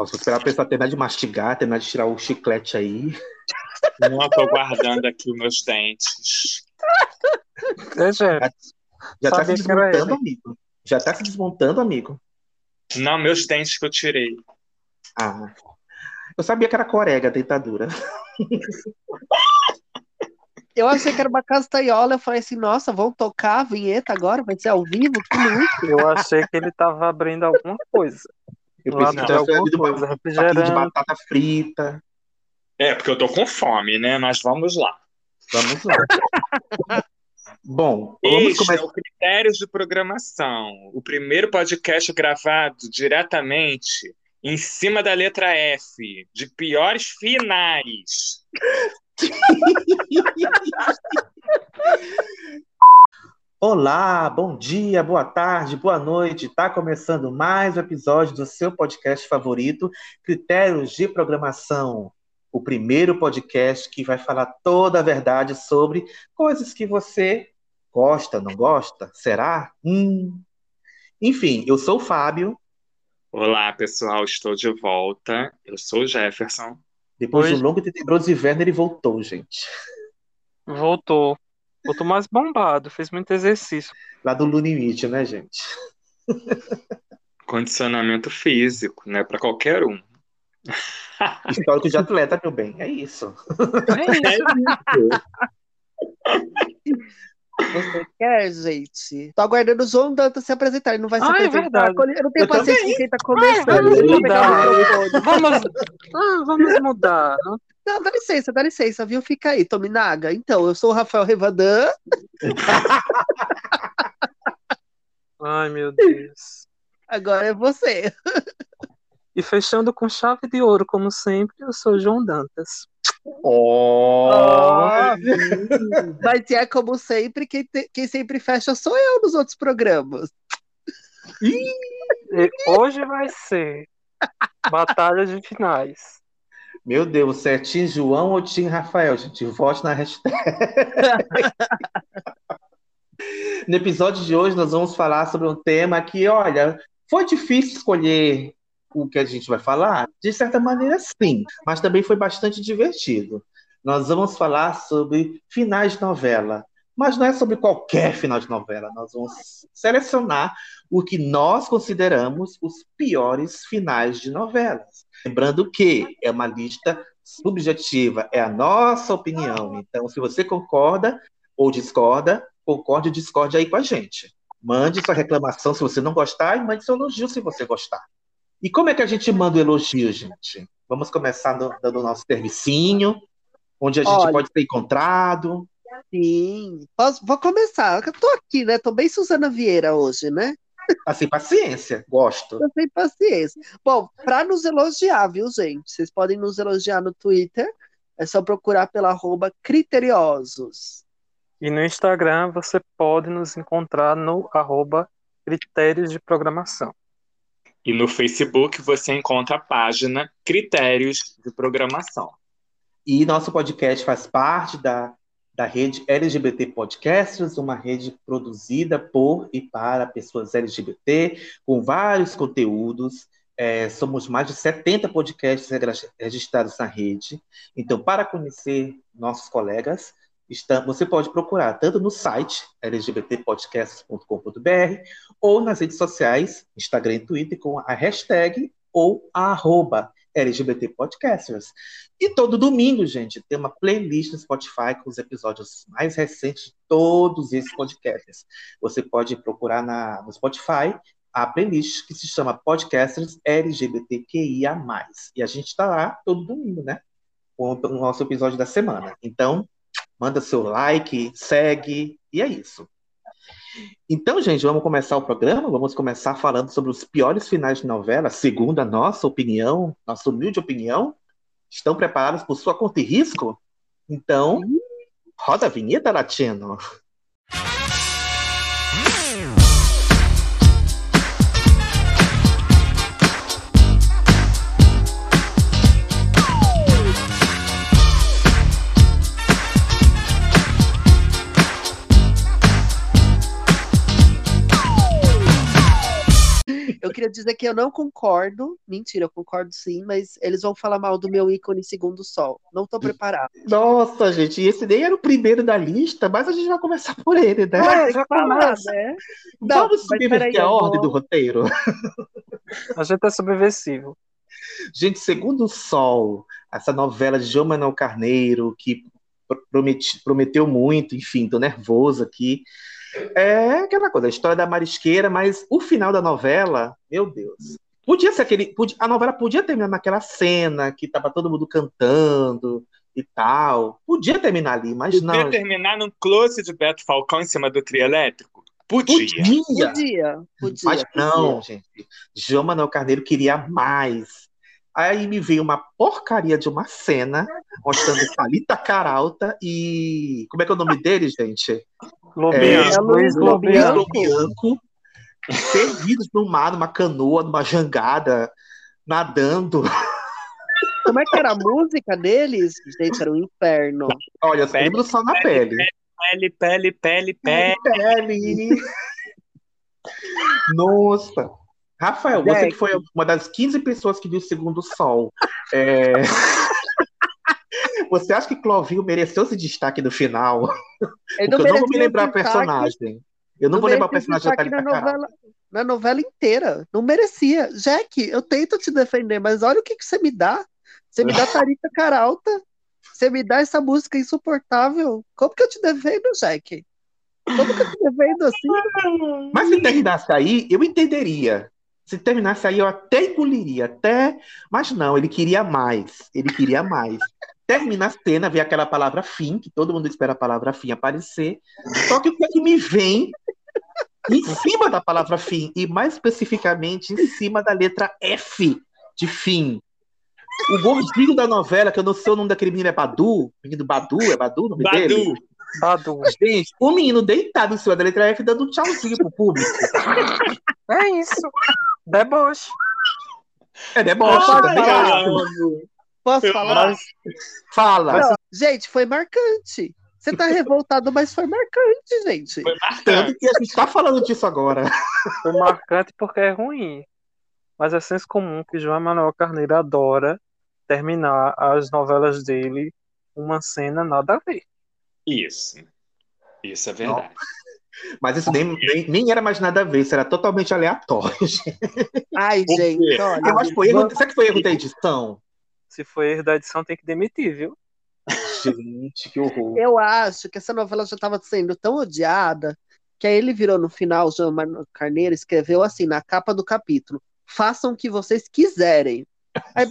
Ó, vou esperar a pessoa terminar de mastigar, terminar de tirar o chiclete aí. Não, eu tô guardando aqui os meus dentes. Já tá se desmontando, amigo. Já tá se desmontando, amigo. Não, meus dentes que eu tirei. Ah, eu sabia que era corega, a dentadura. Eu achei que era uma castanhola, eu falei assim, nossa, vão tocar a vinheta agora? Vai ser ao vivo? Que eu achei que ele tava abrindo alguma coisa. Eu pensei que tava abrindo uma paquinha de batata frita. É, porque eu tô com fome, né? Mas vamos lá. Vamos lá. Bom, vamos começar. É o Critérios de Programação, o primeiro podcast gravado diretamente em cima da letra F, de piores finais. Olá, bom dia, boa tarde, boa noite. Tá começando mais um episódio do seu podcast favorito, Critérios de Programação, o primeiro podcast que vai falar toda a verdade sobre coisas que você gosta, não gosta, será? Enfim, eu sou o Fábio. Olá, pessoal, estou de volta. Eu sou o Jefferson. Depois de um longo e tenebroso inverno, ele voltou, gente. Voltou. Voltou mais bombado, fez muito exercício. Lá do Lunimit, né, gente? Condicionamento físico, né? Pra qualquer um. Histórico de atleta, meu bem. É isso. É isso. Você quer, gente? Tô aguardando o João Dantas se apresentar. Ele não vai se apresentar. É, eu não tenho paciência com quem tá começando. Vamos mudar. Não, dá licença, viu? Fica aí, Tominaga. Então, eu sou o Rafael Revadan. Ai, meu Deus. Agora é você. E fechando com chave de ouro, como sempre, eu sou o João Dantas. Mas é como sempre, quem sempre fecha sou eu nos outros programas. E hoje vai ser batalha de finais. Meu Deus, você é Tim João ou Tim Rafael, gente? Vote na hashtag. No episódio de hoje nós vamos falar sobre um tema que, olha, foi difícil escolher o que a gente vai falar, de certa maneira sim, mas também foi bastante divertido. Nós vamos falar sobre finais de novela, mas não é sobre qualquer final de novela, nós vamos selecionar o que nós consideramos os piores finais de novelas. Lembrando que é uma lista subjetiva, é a nossa opinião, então se você concorda ou discorda, concorde ou discorde aí com a gente. Mande sua reclamação se você não gostar e mande seu elogio se você gostar. E como é que a gente manda o elogio, gente? Vamos começar dando o nosso servicinho, onde a gente pode ser encontrado. Sim, vou começar. Eu tô aqui, né? Tô bem Suzana Vieira hoje, né? Tá sem paciência, gosto. Tá sem paciência. Bom, para nos elogiar, viu, gente? Vocês podem nos elogiar no Twitter, é só procurar pela @criteriosos. E no Instagram você pode nos encontrar no @critérios de programação. E no Facebook você encontra a página Critérios de Programação. E nosso podcast faz parte da rede LGBT Podcasts, uma rede produzida por e para pessoas LGBT, com vários conteúdos. Somos mais de 70 podcasts registrados na rede. Então, para conhecer nossos colegas, você pode procurar tanto no site lgbtpodcasts.com.br ou nas redes sociais, Instagram e Twitter, com a hashtag ou a @lgbtpodcasts. E todo domingo, gente, tem uma playlist no Spotify com os episódios mais recentes de todos esses podcasts. Você pode procurar no Spotify a playlist que se chama Podcasters LGBTQIA+. E a gente está lá todo domingo, né? Com o nosso episódio da semana. Então, manda seu like, segue, e é isso. Então, gente, vamos começar o programa, vamos começar falando sobre os piores finais de novela, segundo a nossa opinião, nossa humilde opinião. Estão preparados por sua conta e risco? Então, roda a vinheta, Latino! Eu queria dizer que eu não concordo. Mentira, eu concordo sim, mas eles vão falar mal do meu ícone Segundo Sol. Não tô preparada. Nossa, gente, esse nem era o primeiro da lista, mas a gente vai começar por ele, né? É, já falar, né? Vamos subverter a ordem do roteiro. A gente é subversivo. Gente, Segundo Sol, essa novela de João Manuel Carneiro, que prometeu muito, enfim, tô nervoso aqui. É aquela coisa, a história da marisqueira, mas o final da novela, meu Deus. Podia ser aquele. A novela podia terminar naquela cena que tava todo mundo cantando e tal. Podia terminar ali, mas podia não. Podia terminar num close de Beto Falcão em cima do trio elétrico? Podia. Mas não, gente. João Manuel Carneiro queria mais. Aí me veio uma porcaria de uma cena mostrando Thalita Caralta e... Como é que é o nome dele, gente? Luiz Lobianco. Perdidos no mar, numa canoa, numa jangada, nadando. Como é que era a música deles? Gente, era um inferno. Olha, eu lembro só na pele. Pele. Nossa. Rafael, você que foi uma das 15 pessoas que viu o Segundo Sol. Você acha que Clovinho mereceu esse destaque no final? Eu não vou lembrar o personagem da Thalita Caralho. Na novela inteira. Não merecia. Jack, eu tento te defender, mas olha o que você me dá. Você me dá Thalita Caralta. Você me dá essa música insuportável. Como que eu te defendo, Jack? Como que eu te defendo assim? Mas se terminasse aí, eu entenderia. Se terminasse aí, eu até engoliria, mas não, ele queria mais. Termina a cena, vem aquela palavra fim, que todo mundo espera a palavra fim aparecer, só que o que me vem em cima da palavra fim, e mais especificamente em cima da letra F de fim. O gordinho da novela, que eu não sei o nome daquele menino, é Badu? Badu. Gente, o menino deitado em cima da letra F dando um tchauzinho pro público. É isso. Deboche. É deboche. Posso falar? Fala. Não, gente, foi marcante. Você tá revoltado, mas foi marcante, gente. Foi marcante. Tanto que a gente tá falando disso agora. Foi marcante porque é ruim. Mas é senso comum que João Manuel Carneiro adora terminar as novelas dele uma cena nada a ver. Isso é verdade. Não. Mas isso nem era mais nada a ver, isso era totalmente aleatório. Ai, gente, olha. Eu acho que foi erro. Será que foi erro da edição? Se foi erro da edição, tem que demitir, viu? Gente, que horror. Eu acho que essa novela já estava sendo tão odiada que aí ele virou no final, o João Manuel Carneiro escreveu assim, na capa do capítulo: façam o que vocês quiserem. Aí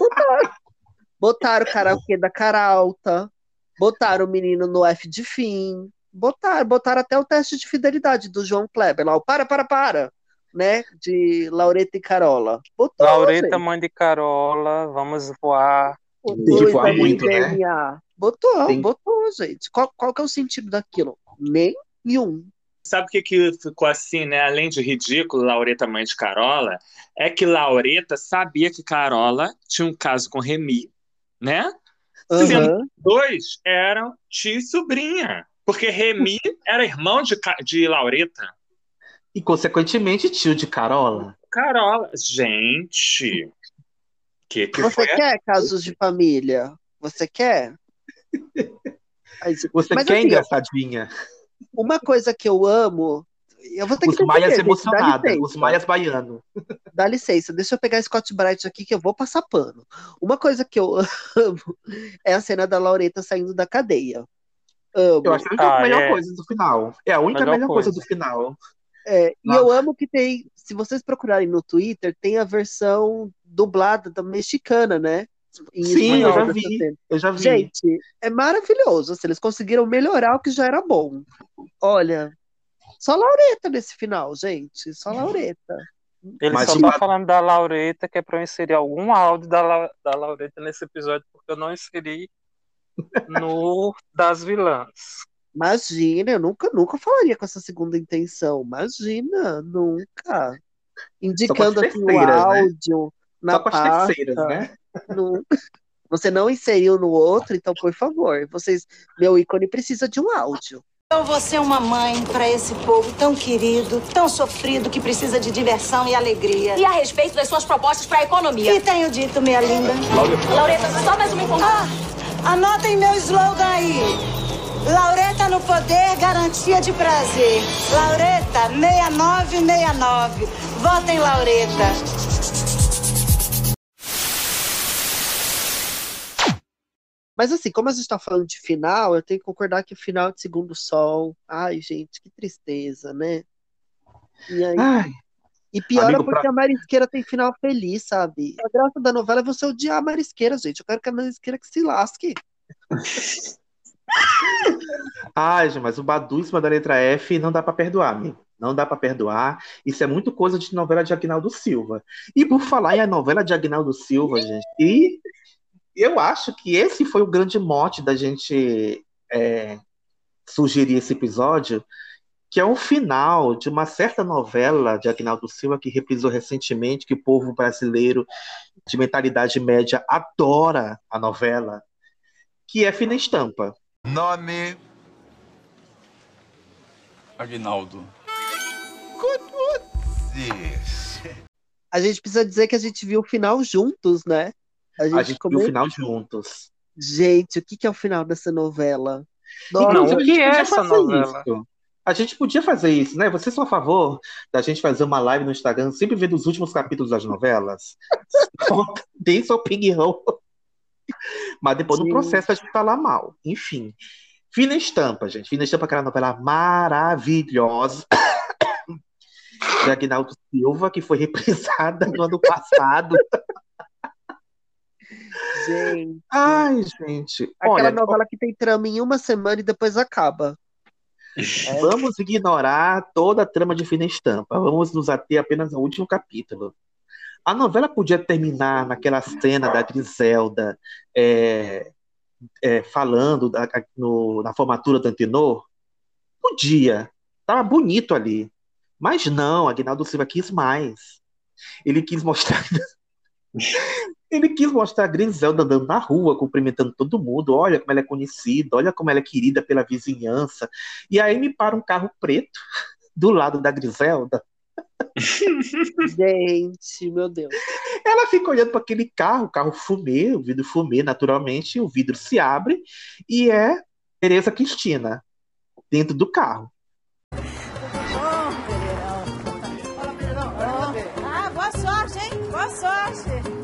botaram o karaokê da Caralta, botaram o menino no F de fim. Botaram até o teste de fidelidade do João Kleber lá, o para, né, de Laureta e Carola. Botou, Laureta, gente. Mãe de Carola, vamos voar. Tem que voar muito, né? Botou, gente. Qual que é o sentido daquilo? Nenhum. Sabe o que ficou assim, né, além de ridículo, Laureta, mãe de Carola? É que Laureta sabia que Carola tinha um caso com Remy, né? Sendo que dois eram tia e sobrinha. Porque Remy era irmão de Laureta. E, consequentemente, tio de Carola. Carola. Gente. Que você foi? Quer casos de família? Você quer? Você mas, quer, assim, engraçadinha? Uma coisa que eu amo... Eu vou ter os que maias dizer, emocionados, os maias baianos. Dá licença, deixa eu pegar Scott Bright aqui que eu vou passar pano. Uma coisa que eu amo é a cena da Laureta saindo da cadeia. Amo. Eu acho que é a melhor coisa do final. É a única melhor coisa do final. E eu amo que tem, se vocês procurarem no Twitter, tem a versão dublada da mexicana, né? Sim, eu já vi. Gente, é maravilhoso. Assim, eles conseguiram melhorar o que já era bom. Olha, só Laureta nesse final, gente. Só Laureta. Ele mas só tá falando da Laureta, que é pra eu inserir algum áudio da Laureta nesse episódio, porque eu não inseri no das vilãs. Imagina, eu nunca falaria com essa segunda intenção. Imagina, nunca. Indicando aqui o áudio, né? Na pasta. Né? Nunca. Você não inseriu no outro, então, por favor. Meu ícone precisa de um áudio. Então você é uma mãe para esse povo tão querido, tão sofrido, que precisa de diversão e alegria. E a respeito das suas propostas para a economia? Que tenho dito, minha linda. Laureta, só mais uma informação. Ah, anotem meu slogan aí. Laureta no poder, garantia de prazer. Laureta 6969. Votem Laureta. Mas assim, como a gente tá falando de final, eu tenho que concordar que o final de Segundo Sol... Ai, gente, que tristeza, né? E aí... Ai, e pior é porque a Marisqueira tem final feliz, sabe? A graça da novela é você odiar a Marisqueira, gente. Eu quero que a Marisqueira que se lasque. Ai, gente, mas o Badu em cima da letra F não dá pra perdoar, amigo. Não dá pra perdoar. Isso é muito coisa de novela de Agnaldo Silva. E por falar em a novela de Agnaldo Silva, gente... E... eu acho que esse foi o grande mote da gente sugerir esse episódio, que é o final de uma certa novela de Agnaldo Silva que reprisou recentemente, que o povo brasileiro de mentalidade média adora a novela, que é Fina Estampa. Nome... Agnaldo. A gente precisa dizer que a gente viu o final juntos, né? A gente viu o final juntos. Gente, o que é o final dessa novela? Nossa, o que é essa novela? Isso. A gente podia fazer isso, né? Vocês são a favor da gente fazer uma live no Instagram sempre vendo os últimos capítulos das novelas? Deem sua opinião. Mas depois, no processo, a gente tá lá mal. Enfim. Fina Estampa, gente. Fina Estampa, aquela novela maravilhosa de Agnaldo Silva, que foi reprisada no ano passado. Gente. Ai, gente. Aquela novela que tem trama em uma semana e depois acaba. Vamos ignorar toda a trama de Fina Estampa. Vamos nos ater apenas ao último capítulo. A novela podia terminar naquela cena da Griselda falando na formatura do Antenor. Podia. Tava bonito ali. Mas não, Agnaldo Silva quis mais. Ele quis mostrar... Ele quis mostrar a Griselda andando na rua, cumprimentando todo mundo. Olha como ela é conhecida, olha como ela é querida pela vizinhança. E aí me para um carro preto do lado da Griselda. Gente, meu Deus. Ela fica olhando para aquele carro, o carro fumê, o vidro fumê, naturalmente. O vidro se abre e é Tereza Cristina dentro do carro. Boa sorte!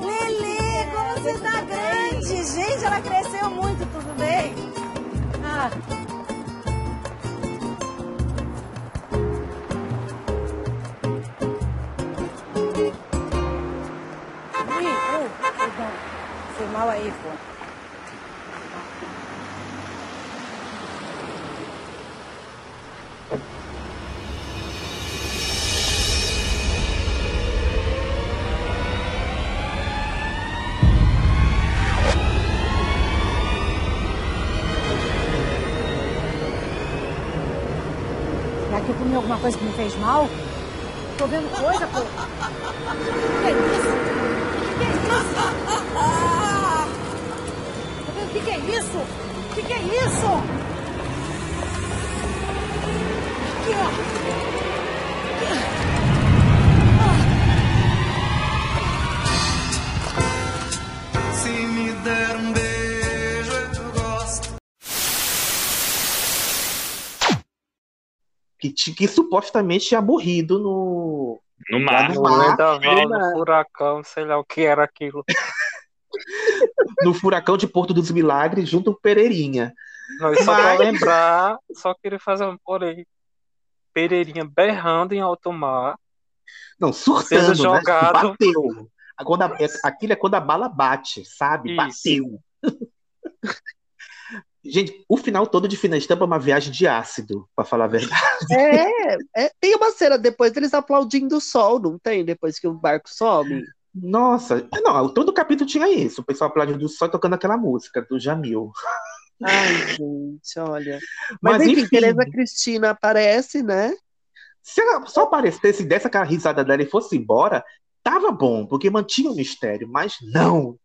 Lili, como você está grande! Gente, ela cresceu muito, tudo bem? Ah. Perdão. Foi mal aí, pô. Que eu comi alguma coisa que me fez mal? Tô vendo coisa, pô. O que é isso? O que é isso? O que é isso? O que é? Se me der um beijo. Que supostamente tinha morrido no mar. No furacão, sei lá o que era aquilo. No furacão de Porto dos Milagres, junto com Pereirinha. Não, só pra lembrar, só queria fazer um porém. Pereirinha berrando em alto mar. Não, surtando, jogado. Né? Bateu. Aquilo é quando a bala bate, sabe? Isso. Bateu. Gente, o final todo de Fina Estampa é uma viagem de ácido, pra falar a verdade. Tem uma cena depois deles aplaudindo o sol, não tem? Depois que o barco sobe. Nossa, não, todo capítulo tinha isso. O pessoal aplaudindo o sol tocando aquela música do Jamil. Ai, gente, olha. Mas enfim, Tereza Cristina aparece, né? Se ela só aparecesse dessa aquela risada dela e fosse embora, tava bom, porque mantinha o mistério, mas não.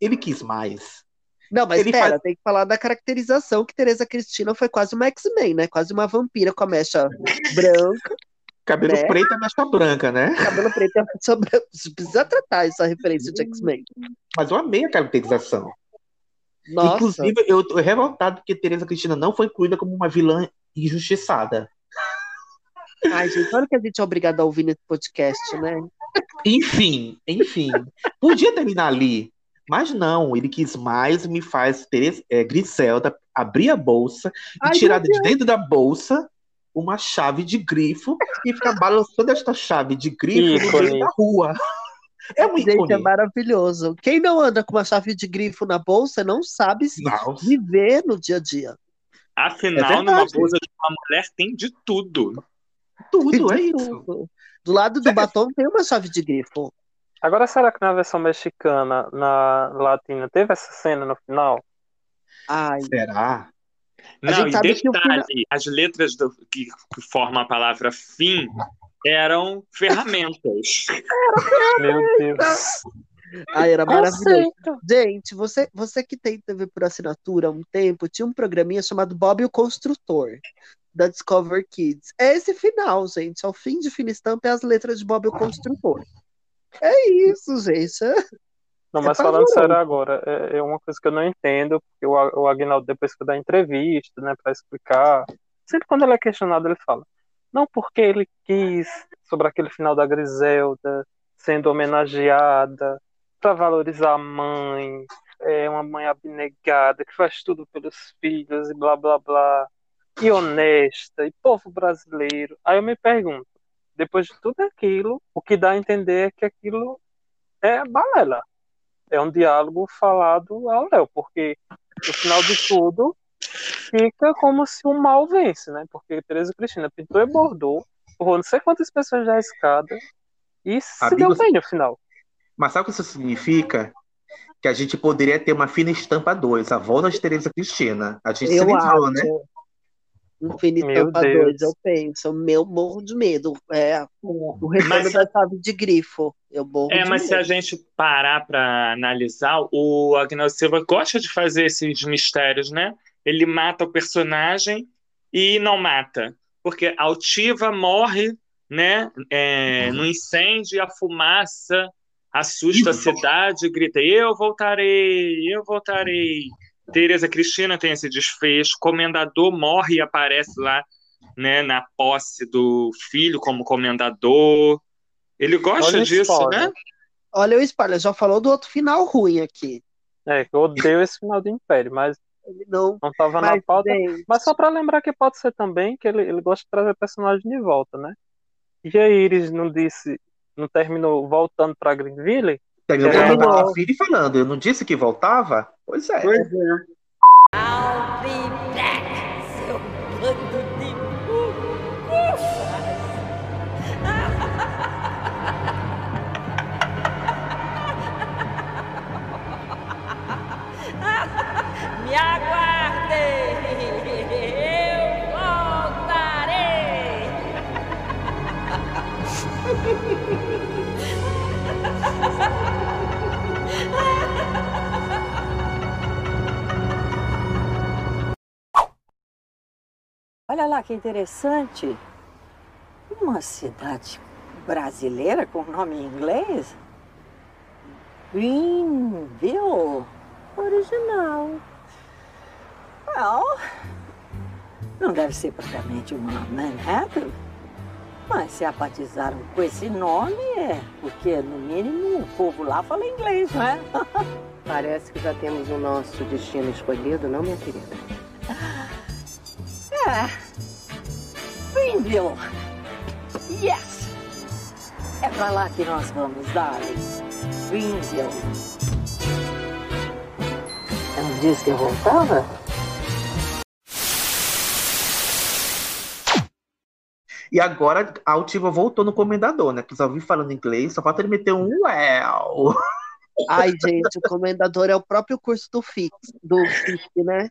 Ele quis mais. Não, mas espera, faz... tem que falar da caracterização, que Teresa Cristina foi quase uma X-Men, né? Quase uma vampira com a mecha branca. Cabelo preto é mecha branca, né? Cabelo preto é mecha branca. Você precisa tratar essa referência de X-Men. Mas eu amei a caracterização. Nossa. Inclusive, eu tô revoltado porque Teresa Cristina não foi incluída como uma vilã injustiçada. Ai, gente, olha que a gente é obrigado a ouvir nesse podcast, né? Enfim. Podia terminar ali, mas não. Ele quis mais, me faz Griselda abrir a bolsa e tirar de dentro da bolsa uma chave de grifo e ficar balançando esta chave de grifo no meio da rua. É muito bonito. Gente, é maravilhoso. Quem não anda com uma chave de grifo na bolsa não sabe viver no dia a dia. Afinal, numa bolsa de uma mulher tem de tudo. Tudo, é isso. Do lado do batom tem uma chave de grifo. Agora, será que na versão mexicana, na latina, teve essa cena no final? Ai. Será? Não, e detalhe, as letras que formam a palavra fim eram ferramentas. Meu Deus. Ai, era maravilhoso. Gente, você que tem TV por assinatura há um tempo, tinha um programinha chamado Bob e o Construtor, da Discover Kids. É esse final, gente. É o fim de Fina Estampa e as letras de Bob o Construtor. É isso, gente. Não, mas falando sério agora, é uma coisa que eu não entendo, porque o Agnaldo, depois que dá entrevista, né, pra explicar, sempre quando ele é questionado, ele fala, não, porque ele quis, sobre aquele final da Griselda, sendo homenageada, pra valorizar a mãe, é uma mãe abnegada, que faz tudo pelos filhos, e blá, blá, blá. E honesta, e povo brasileiro. Aí eu me pergunto, depois de tudo aquilo, o que dá a entender é que aquilo é balela. É um diálogo falado ao léu, porque no final de tudo fica como se o mal vence, né? Porque Teresa Cristina pintou e bordou, porrou não sei quantas pessoas da escada e se deu bem no final. Mas sabe o que isso significa? Que a gente poderia ter uma Fina Estampa 2, a volta de Teresa Cristina. A gente se livrou, né? Infinitão para dois, eu penso. Meu, morro de medo. É o retorno da chave de grifo. Eu morro de medo. Mas se a gente parar para analisar, o Agnaldo Silva gosta de fazer esses mistérios, né? Ele mata o personagem e não mata. Porque a altiva morre, né? No incêndio e a fumaça assusta a cidade e grita: eu voltarei, eu voltarei. Teresa Cristina tem esse desfecho, comendador morre e aparece lá, né, na posse do filho como comendador. Ele gosta disso, né? Olha o spoiler, já falou do outro final ruim aqui. É, eu odeio esse final do Império, mas ele não estava na pauta. Gente. Mas só para lembrar que pode ser também que ele gosta de trazer personagem de volta, né? E aí Iris não terminou voltando para Greenville? Eu filho falando, eu não disse que voltava? Pois é. I'll be back, seu bando de bufas. Me aguardem, eu voltarei. Olha lá que interessante, uma cidade brasileira com nome em inglês, Greenville, original. Well, não deve ser propriamente uma Manhattan, mas se a batizaram com esse nome é porque, no mínimo, o povo lá fala inglês, não é? Parece que já temos o nosso destino escolhido, não, minha querida? Greenville. Yes! É pra lá que nós vamos, darling. Greenville. Eu não disse que eu voltava? E agora a Altiva voltou no Comendador, né? Que só vi falando inglês, só falta ele meter um well. Ai, gente, o Comendador é o próprio curso do FIC, né?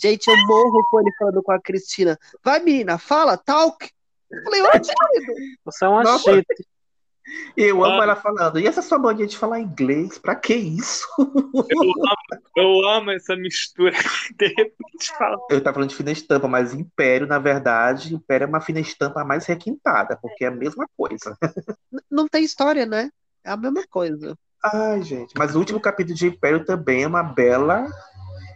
Gente, eu morro com ele falando com a Cristina. Vai, menina, fala, talk. Eu falei, ô, querido. Você é uma chita. Eu amo ela falando. E essa sua mania de falar inglês? Pra que isso? Eu amo essa mistura. De repente fala. Eu tava falando de fina estampa, mas império, na verdade, império é uma fina estampa mais requintada, porque é a mesma coisa. Não tem história, né? É a mesma coisa. Ai, gente. Mas o último capítulo de Império também é uma bela...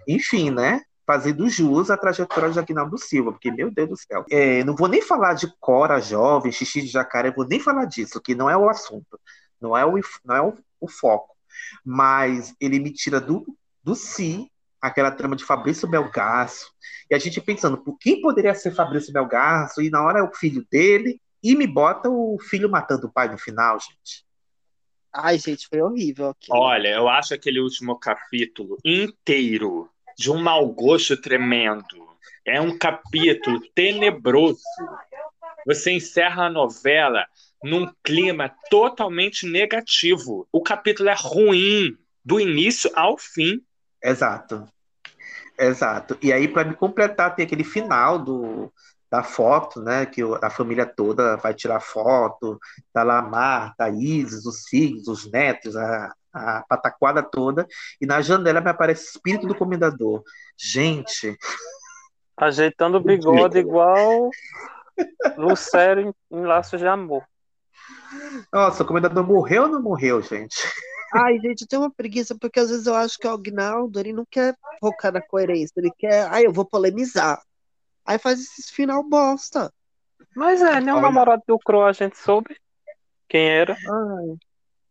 Enfim, né? Fazendo jus à trajetória de Agnaldo Silva, porque, meu Deus do céu. Não vou nem falar de Cora jovem, xixi de jacaré, eu vou nem falar disso, que não é o assunto, não é o foco. Mas ele me tira do si, aquela trama de Fabrício Melgaço, e a gente pensando, por quem poderia ser Fabrício Melgaço? E na hora é o filho dele, e me bota o filho matando o pai no final, gente. Ai, gente, foi horrível aquilo. Olha, eu acho aquele último capítulo inteiro de um mau gosto tremendo. É um capítulo tenebroso. Você encerra a novela num clima totalmente negativo. O capítulo é ruim, do início ao fim. Exato. Exato. E aí, para me completar, tem aquele final da foto, né? Que a família toda vai tirar foto. Tá lá a Marta, a Isis, os filhos, os netos, a pataquada toda, e na janela me aparece o espírito do comendador. Gente. Ajeitando o bigode igual Lucero em Laços de Amor. Nossa, o comendador morreu ou não morreu, gente? Ai, gente, eu tenho uma preguiça, porque às vezes eu acho que o Agnaldo, ele não quer focar na coerência, ele quer, eu vou polemizar. Aí faz esse final bosta. Mas nem o namorado do Crow a gente soube quem era. Ai.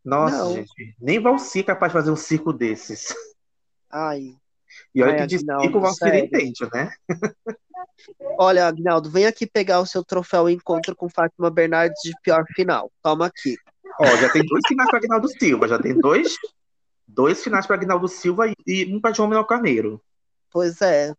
Nossa, não. Gente, nem Valci é capaz de fazer um circo desses. Ai. E olha que de circo o Valci entende, né? Olha, Agnaldo, vem aqui pegar o seu troféu Encontro com Fátima Bernardes de pior final. Toma aqui. Ó, já tem dois finais para Agnaldo Silva, já tem dois finais para Agnaldo Silva e um para João Manuel Carneiro. Pois é.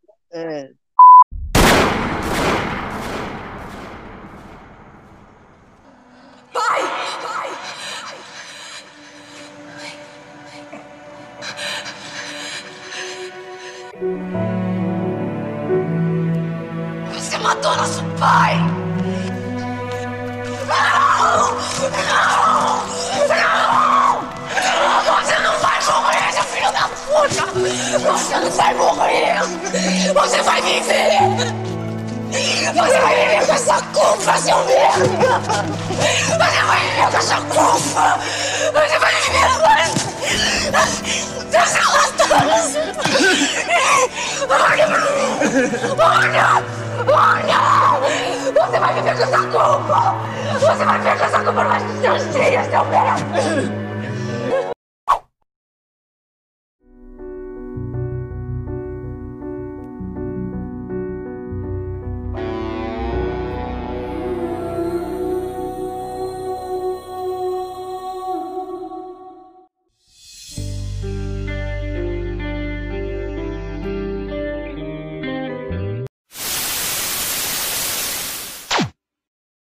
Você matou nosso pai! Não! Não! Você não vai morrer, seu filho da puta! Você não vai morrer! Você vai viver! Você vai viver com essa culpa, seu merda! Você vai viver com essa culpa! Você vai viver com essa... Olha! Você vai viver com essa culpa! Você vai viver com essa culpa no mais dos seus dias, seu velho!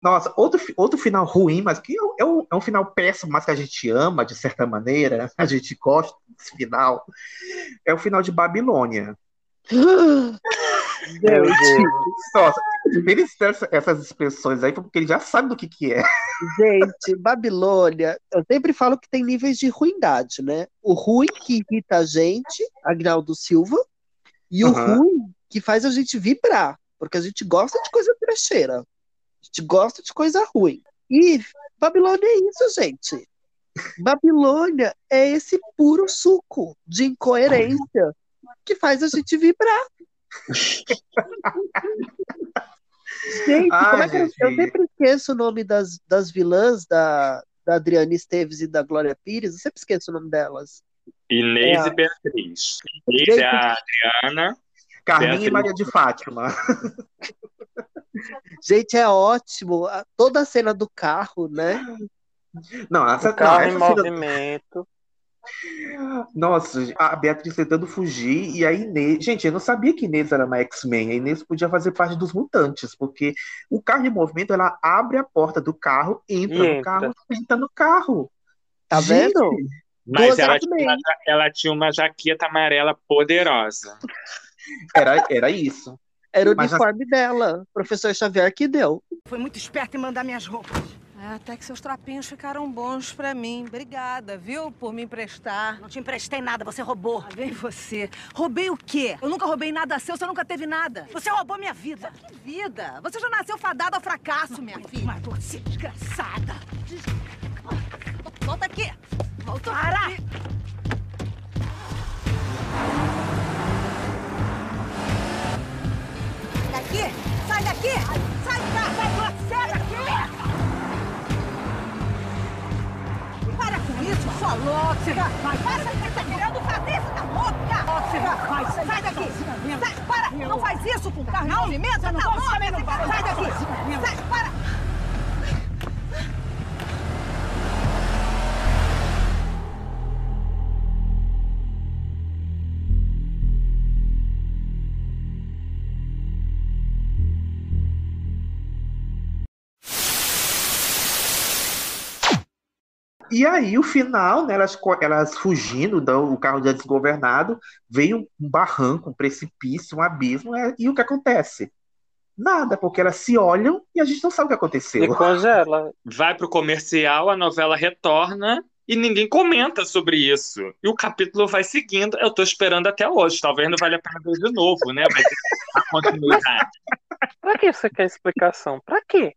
Nossa, outro final ruim, mas que é um final péssimo, mas que a gente ama, de certa maneira, a gente gosta desse final, é o final de Babilônia. Deus. Nossa, eles têm essas expressões aí, porque ele já sabe do que é. Gente, Babilônia, eu sempre falo que tem níveis de ruindade, né? O ruim que irrita a gente, Agnaldo Silva, e o ruim que faz a gente vibrar, porque a gente gosta de coisa trecheira. A gente gosta de coisa ruim. E Babilônia é isso, gente. Babilônia é esse puro suco de incoerência que faz a gente vibrar. Gente, como é que eu sempre esqueço o nome das vilãs da Adriana Esteves e da Glória Pires. Eu sempre esqueço o nome delas. Inês e Beatriz. Inês é a Adriana. Carminha e Maria de Fátima. Gente, é ótimo. Toda a cena do carro, né? Não, essa carro em movimento. Nossa, a Beatriz tentando fugir e a Inês... Gente, eu não sabia que Inês era uma X-Men. A Inês podia fazer parte dos mutantes, porque o carro em movimento, ela abre a porta do carro, entra no carro, senta no carro. Tá vendo? Mas ela tinha uma jaqueta amarela poderosa. Era isso. Era o uniforme dela. O professor Xavier que deu. Foi muito esperto em mandar minhas roupas. É, até que seus trapinhos ficaram bons pra mim. Obrigada, viu, por me emprestar. Não te emprestei nada, você roubou. Ah, vem você. Roubei o quê? Eu nunca roubei nada seu, você nunca teve nada. Você roubou minha vida. Que vida? Você já nasceu fadada ao fracasso, minha filha. Mas você é desgraçada. Volta aqui. Volta aqui. Sai daqui. Sai daqui. Sai daqui. Sai daqui. Isso, sua Lóxida! Vai, para! Você tá querendo fazer isso na boca! Lóxida, vai! Sai daqui! Sai, para! Não faz isso com carne! Não, alimenta! Tá louca! Sai daqui! Sai, para! E aí, o final, né, elas fugindo do carro já desgovernado, veio um barranco, um precipício, um abismo, e o que acontece? Nada, porque elas se olham e a gente não sabe o que aconteceu. E congela. Vai pro comercial, a novela retorna e ninguém comenta sobre isso. E o capítulo vai seguindo, eu tô esperando até hoje, talvez não valha a pena ver de novo, né, mas a continuidade. Pra que você quer explicação? Pra quê?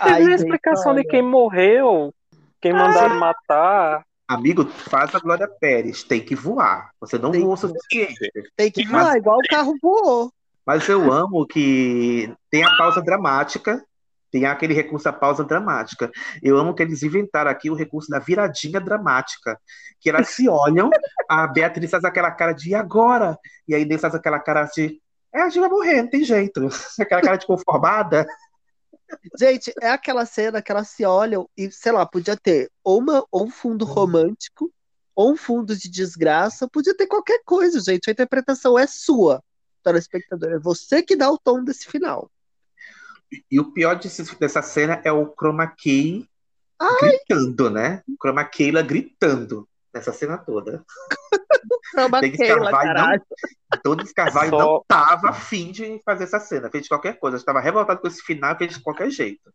Aí, a explicação de quem morreu... Quem mandaram matar... Amigo, faz a Glória Pires. Tem que voar. Você não voou o suficiente. Tem que voar, igual o carro voou. Mas eu amo que tem a pausa dramática. Tem aquele recurso, a pausa dramática. Eu amo que eles inventaram aqui o recurso da viradinha dramática. Que elas se olham, a Beatriz faz aquela cara de e agora? E aí Deus faz aquela cara de... É, a gente vai morrer, não tem jeito. Aquela cara de conformada... Gente, é aquela cena que elas se olham e, sei lá, podia ter ou um fundo romântico, ou um fundo de desgraça, podia ter qualquer coisa, gente. A interpretação é sua, telespectador. É você que dá o tom desse final. E o pior dessa cena é o Chroma Key gritando, né? O Chroma Key gritando nessa cena toda. Todos Carvalho não tava afim de fazer essa cena, fez qualquer coisa, estava revoltado com esse final, fez de qualquer jeito.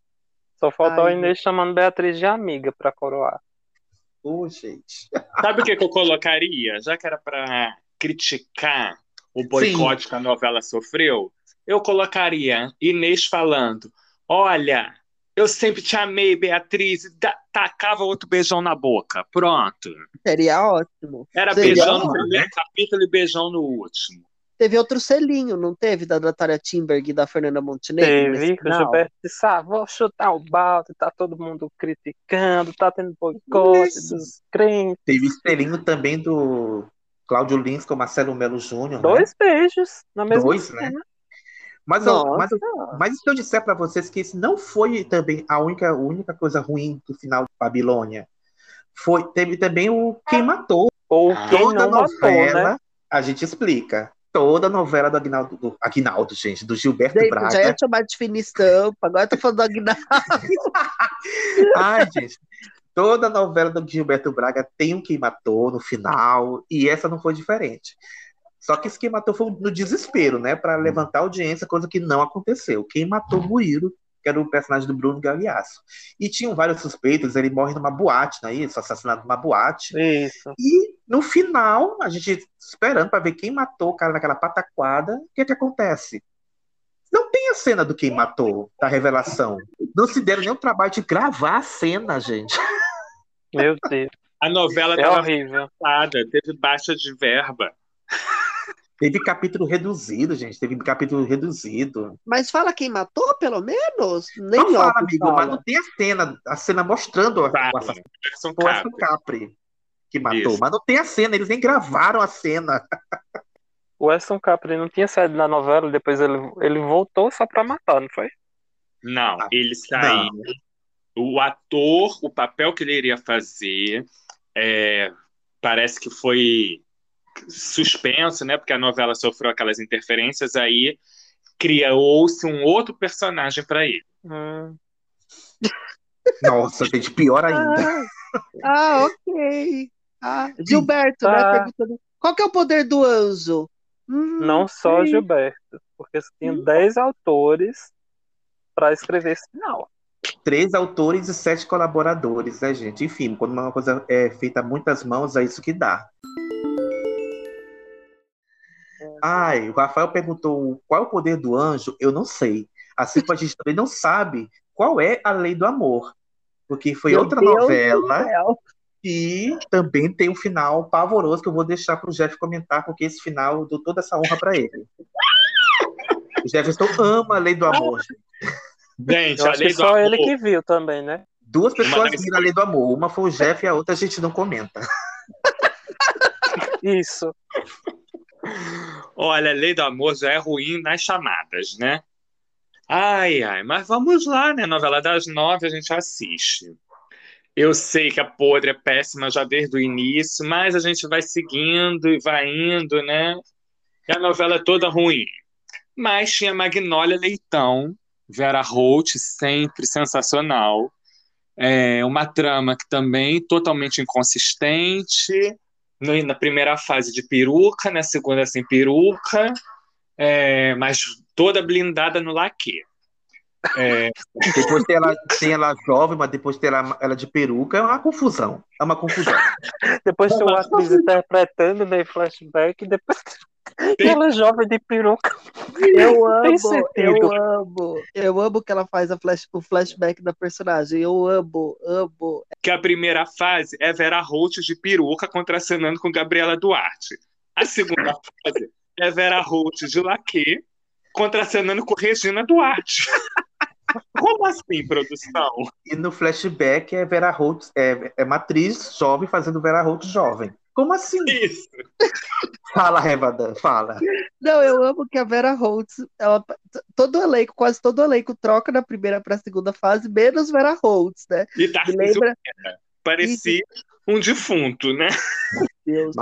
Só faltou o Inês chamando Beatriz de amiga para coroar. Gente. Sabe o que eu colocaria? Já que era para criticar o boicote que a novela sofreu, eu colocaria Inês falando: olha, eu sempre te amei, Beatriz. Tacava outro beijão na boca. Pronto. Seria ótimo. Era beijão no primeiro capítulo e beijão no último. Teve outro selinho, não teve? Da Nathalia Timberg e da Fernanda Montenegro? Teve, que o Gilberto disse, vou chutar o balde, tá todo mundo criticando, tá tendo boicote dos crentes. Teve selinho também do Cláudio Lins com o Marcelo Melo Júnior. Dois beijos na mesma cena. Né? Mas se eu disser para vocês que isso não foi também a única coisa ruim do final de Babilônia, teve também o Quem Matou. Ou Quem Não Matou, né? A gente explica. Toda a novela do Agnaldo, gente, do Gilberto Braga. Já ia chamar de Fina Estampa, agora eu tô falando do Agnaldo. Ai, gente, toda a novela do Gilberto Braga tem um Quem Matou no final, e essa não foi diferente. Só que esse Quem Matou foi no desespero, né? Pra levantar a audiência, coisa que não aconteceu. Quem matou Buiro, que era o personagem do Bruno Galeasso. E tinham vários suspeitos, ele morre numa boate, não é isso? Assassinado numa boate. Isso. E no final, a gente esperando pra ver quem matou o cara naquela pataquada, o que é que acontece? Não tem a cena do quem matou, da revelação. Não se deram nem o trabalho de gravar a cena, gente. Meu Deus. A novela tava horrível. Teve baixa de verba. Teve capítulo reduzido, gente. Mas fala quem matou, pelo menos? Nem não fala, amigo, mas não tem a cena mostrando o assassino. O Edson Capri que matou. Isso. Mas não tem a cena, eles nem gravaram a cena. O Edson Capri não tinha saído na novela, depois ele voltou só pra matar, não foi? Não, ele saiu. Não. O ator, o papel que ele iria fazer, parece que foi... suspenso, né, porque a novela sofreu aquelas interferências, aí criou-se um outro personagem para ele. Nossa, gente, pior ainda. Ok. Gilberto, né, perguntando qual que é o poder do anjo? Não só Gilberto, porque tinha 10 autores para escrever esse final. 3 autores e 7 colaboradores, né, gente? Enfim, quando uma coisa é feita a muitas mãos, é isso que dá. Ai, o Rafael perguntou qual é o poder do anjo? Eu não sei. Assim como a gente também não sabe qual é a Lei do Amor. Porque foi outra novela e também tem um final pavoroso que eu vou deixar para o Jeff comentar, porque esse final eu dou toda essa honra para ele. O Jefferson ama a Lei do Amor. Gente, eu acho que só ele que viu também, né? 2 pessoas viram a Lei do Amor. Uma foi o Jeff e a outra a gente não comenta. Isso. Olha, a Lei do Amor já é ruim nas chamadas, né? Ai, ai, mas vamos lá, né? Novela das 9 a gente assiste. Eu sei que a podre é péssima já desde o início, mas a gente vai seguindo e vai indo, né? E a novela é toda ruim. Mas tinha Magnólia Leitão, Vera Holtz, sempre sensacional. É uma trama que também totalmente inconsistente. Na primeira fase de peruca, na segunda sem peruca, mas toda blindada no laque. Depois tem ela jovem, mas depois tem ela de peruca, é uma confusão. É uma confusão. Depois tem o atriz interpretando, né, flashback, e depois ela jovem de peruca. Eu amo que ela faz o flashback da personagem. Eu amo. Que a primeira fase é Vera Holtz de peruca contracenando com Gabriela Duarte. A segunda fase é Vera Holtz de laque contracenando com Regina Duarte. Como assim, produção? E no flashback é Vera Holtz, é matriz jovem fazendo Vera Holtz jovem. Como assim? Isso. Fala, Revadã, fala. Não, eu amo que a Vera Holtz, quase todo elenco troca da primeira para a segunda fase, menos Vera Holtz, né? E tá, lembra? Parecia um defunto, né? Meu Deus.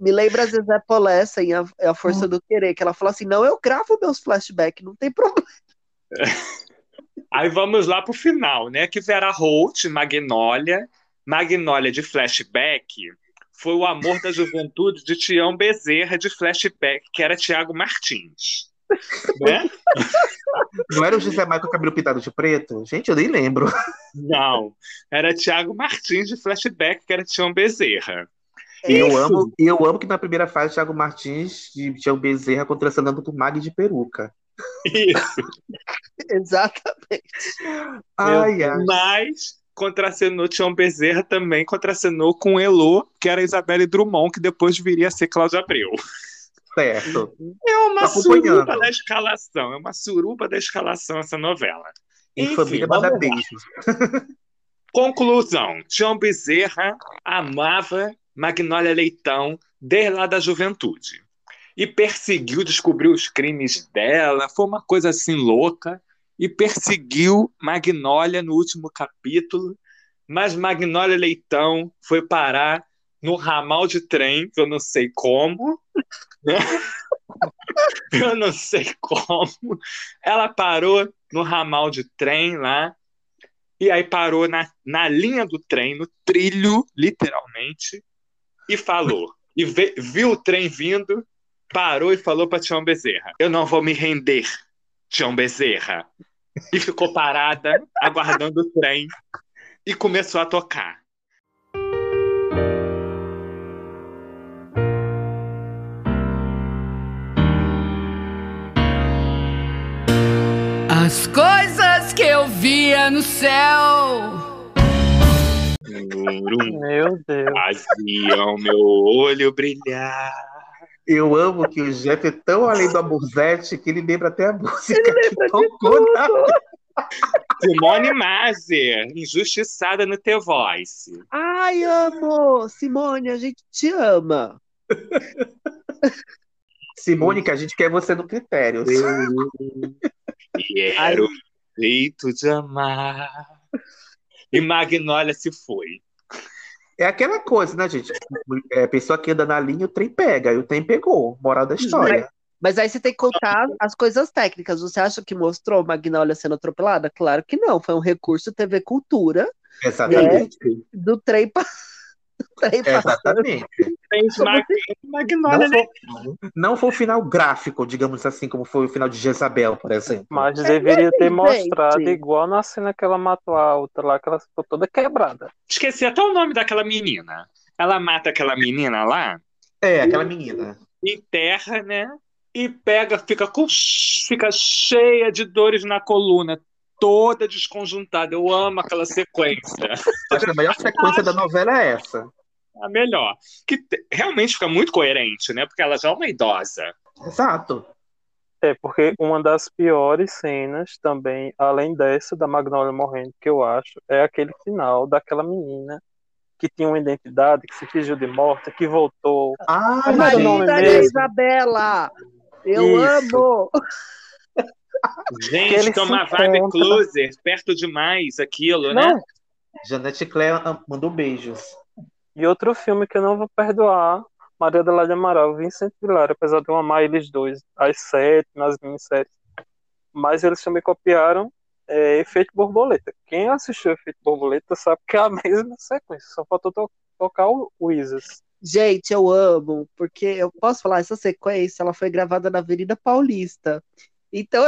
Me lembra a Zezé Polessa em A Força do Querer, que ela fala assim, não, eu gravo meus flashbacks, não tem problema. Aí vamos lá pro final, né? Que Vera Holtz, Magnólia de flashback foi o amor da juventude de Tião Bezerra de flashback, que era Tiago Martins. Né? Não era o José Maia com o cabelo pintado de preto? Gente, eu nem lembro. Não, era Tiago Martins de flashback, que era Tião Bezerra. Eu amo que na primeira fase Tiago Martins de Tião Bezerra contracenando com Mag de peruca. Isso. Exatamente. Ai. Mas contracenou Tião Bezerra também, contracenou com Elô, que era Isabelle Drummond, que depois viria a ser Cláudia Abreu. Certo. É uma suruba da escalação, essa novela. Enfim, família manda beijos. Conclusão, Tião Bezerra amava Magnólia Leitão desde lá da juventude. E perseguiu, descobriu os crimes dela, foi uma coisa assim louca. E perseguiu Magnólia no último capítulo, mas Magnólia Leitão foi parar no ramal de trem, que eu não sei como, né? Ela parou no ramal de trem lá, e aí parou na linha do trem, no trilho, literalmente, e falou, e viu o trem vindo, parou e falou para Tião Bezerra, eu não vou me render, Tião Bezerra. E ficou parada, aguardando o trem, e começou a tocar. As coisas que eu via no céu meu Deus, faziam meu olho brilhar. Eu amo que o Jeff é tão além do Amurzete que ele lembra até a música que tocou na... Simone Mazer, injustiçada no The Voice. Ai, amo! Simone, a gente te ama. Simone, que a gente quer você no Critérios. E era o jeito de amar. E Magnólia se foi. É aquela coisa, né, gente? É, pessoa que anda na linha, o trem pega. E o trem pegou. Moral da história. Mas aí você tem que contar as coisas técnicas. Você acha que mostrou Magnólia sendo atropelada? Claro que não. Foi um recurso TV Cultura. Exatamente. Né, do trem Exatamente. Magnólia, não foi o final gráfico, digamos assim, como foi o final de Jezabel, por exemplo. Mas deveria ter mostrado igual na cena que ela matou a outra lá, que ela ficou toda quebrada. Esqueci até o nome daquela menina. Ela mata aquela menina lá. É, aquela menina. Enterra, né? E pega, fica cheia de dores na coluna, toda desconjuntada. Eu amo aquela sequência. Acho que a melhor sequência da novela é essa. A melhor. Que realmente fica muito coerente, né? Porque ela já é uma idosa. Exato. É, porque uma das piores cenas também, além dessa da Magnólia morrendo, que eu acho, é aquele final daquela menina que tinha uma identidade, que se fingiu de morta, que voltou. Ah, Margarida da Isabela! Eu amo! Gente, toma vibe closer, perto demais aquilo, não, né? Janete Clair mandou beijos. E outro filme que eu não vou perdoar, Maria Adelaide Amaral, Vincent Vilar, apesar de eu amar eles dois, às 7, nas minisséries. Mas eles também copiaram Efeito Borboleta. Quem assistiu Efeito Borboleta sabe que é a mesma sequência, só faltou tocar o Isis. Gente, eu amo, porque eu posso falar, essa sequência ela foi gravada na Avenida Paulista. Então,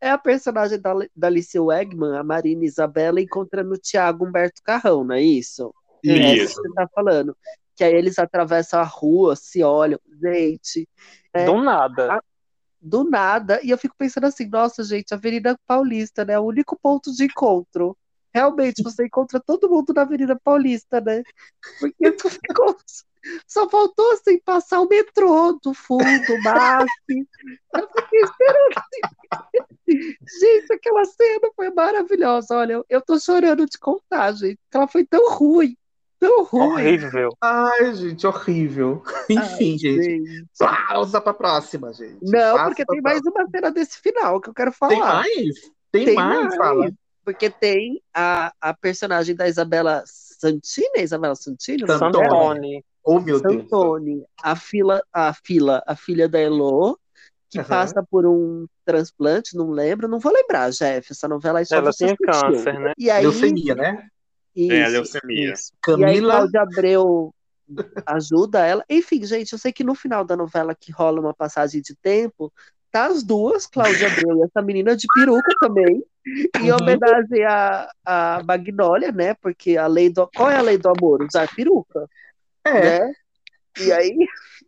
é a personagem da Alice Wegman, a Marina Isabela, encontrando o Tiago Humberto Carrão, não é isso? Isso. É isso que você tá falando. Que aí eles atravessam a rua, se olham, gente. Do nada. Do nada. E eu fico pensando assim, nossa, gente, a Avenida Paulista, né? É o único ponto de encontro. Realmente, você encontra todo mundo na Avenida Paulista, né? Porque tu ficou... Só faltou, assim, passar o metrô do fundo, o MASP. Eu fiquei esperando. Gente, aquela cena foi maravilhosa. Olha, eu tô chorando de contar, gente. Ela foi tão ruim, tão ruim. Horrível. Ai, gente, horrível. Enfim, ai, gente. Pausa pra próxima, gente. Não, passa porque tem mais uma cena desse final que eu quero falar. Tem mais? Tem mais, fala. Porque tem a personagem da Isabela Santini, Santoni. Oh, meu Santoni, Deus. A filha da Elô, que passa por um transplante, não vou lembrar, Jeff, essa novela é só ela tem câncer, né? E aí, leucemia, né? Isso, é, leucemia. Isso. Camila... E aí Cláudia Abreu ajuda ela. Enfim, gente, eu sei que no final da novela que rola uma passagem de tempo, tá as duas, Cláudia Abreu e essa menina de peruca também, em homenagem à Magnólia, né? Porque qual é a lei do amor? Usar peruca. É. Né? E aí,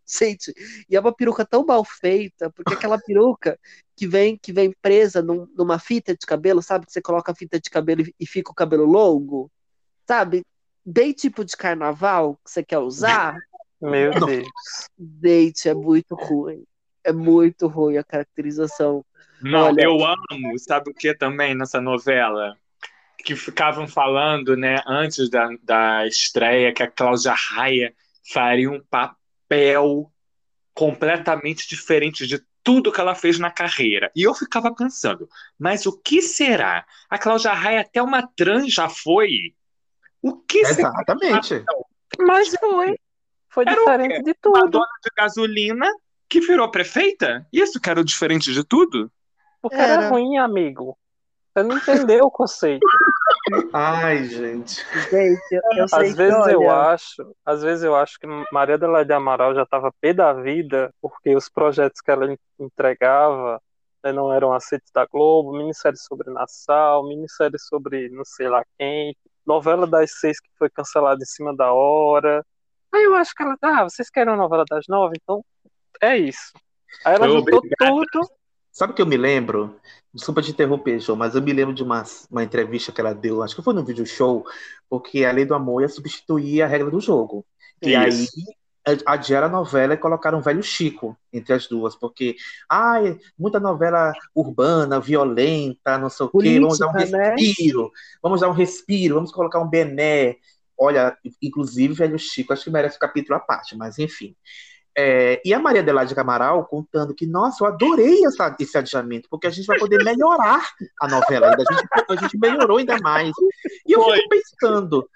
gente, e é uma peruca tão mal feita, porque aquela peruca que vem presa numa fita de cabelo, sabe? Que você coloca a fita de cabelo e fica o cabelo longo, sabe? Bem tipo de carnaval que você quer usar. Meu Deus. Gente, é muito ruim. É muito ruim a caracterização. Não, olha, eu amo, sabe o que também nessa novela? Que ficavam falando, né, antes da estreia, que a Cláudia Raia faria um papel completamente diferente de tudo que ela fez na carreira. E eu ficava pensando, mas o que será? A Cláudia Raia até uma trans já foi? O que exatamente. Será? Mas foi. Foi diferente de tudo. Uma dona de gasolina que virou prefeita? Isso que era o diferente de tudo? Porque era ruim, amigo. Você não entendeu o conceito. Ai, gente. Eu sei às vezes eu acho que Maria Adelaide Amaral já estava pé da vida, porque os projetos que ela entregava, né, não eram aceitos da Globo, minissérie sobre Nassau, minissérie sobre não sei lá quem, novela das 6 que foi cancelada em cima da hora. Aí eu acho que ela, vocês querem uma novela das 9? Então é isso. Aí ela juntou tudo. Sabe o que eu me lembro? Desculpa te interromper, João, mas eu me lembro de uma entrevista que ela deu, acho que foi no vídeo show, porque a Lei do Amor ia substituir a regra do jogo. E aí adiaram a novela e colocaram o Velho Chico entre as duas, porque muita novela urbana, violenta, não sei o quê, vamos dar um respiro, né? Vamos colocar um bené. Olha, inclusive Velho Chico, acho que merece um capítulo à parte, mas enfim. E a Maria Adelaide Amaral contando que, nossa, eu adorei esse adiamento, porque a gente vai poder melhorar a novela ainda. A gente melhorou ainda mais. E eu fico pensando,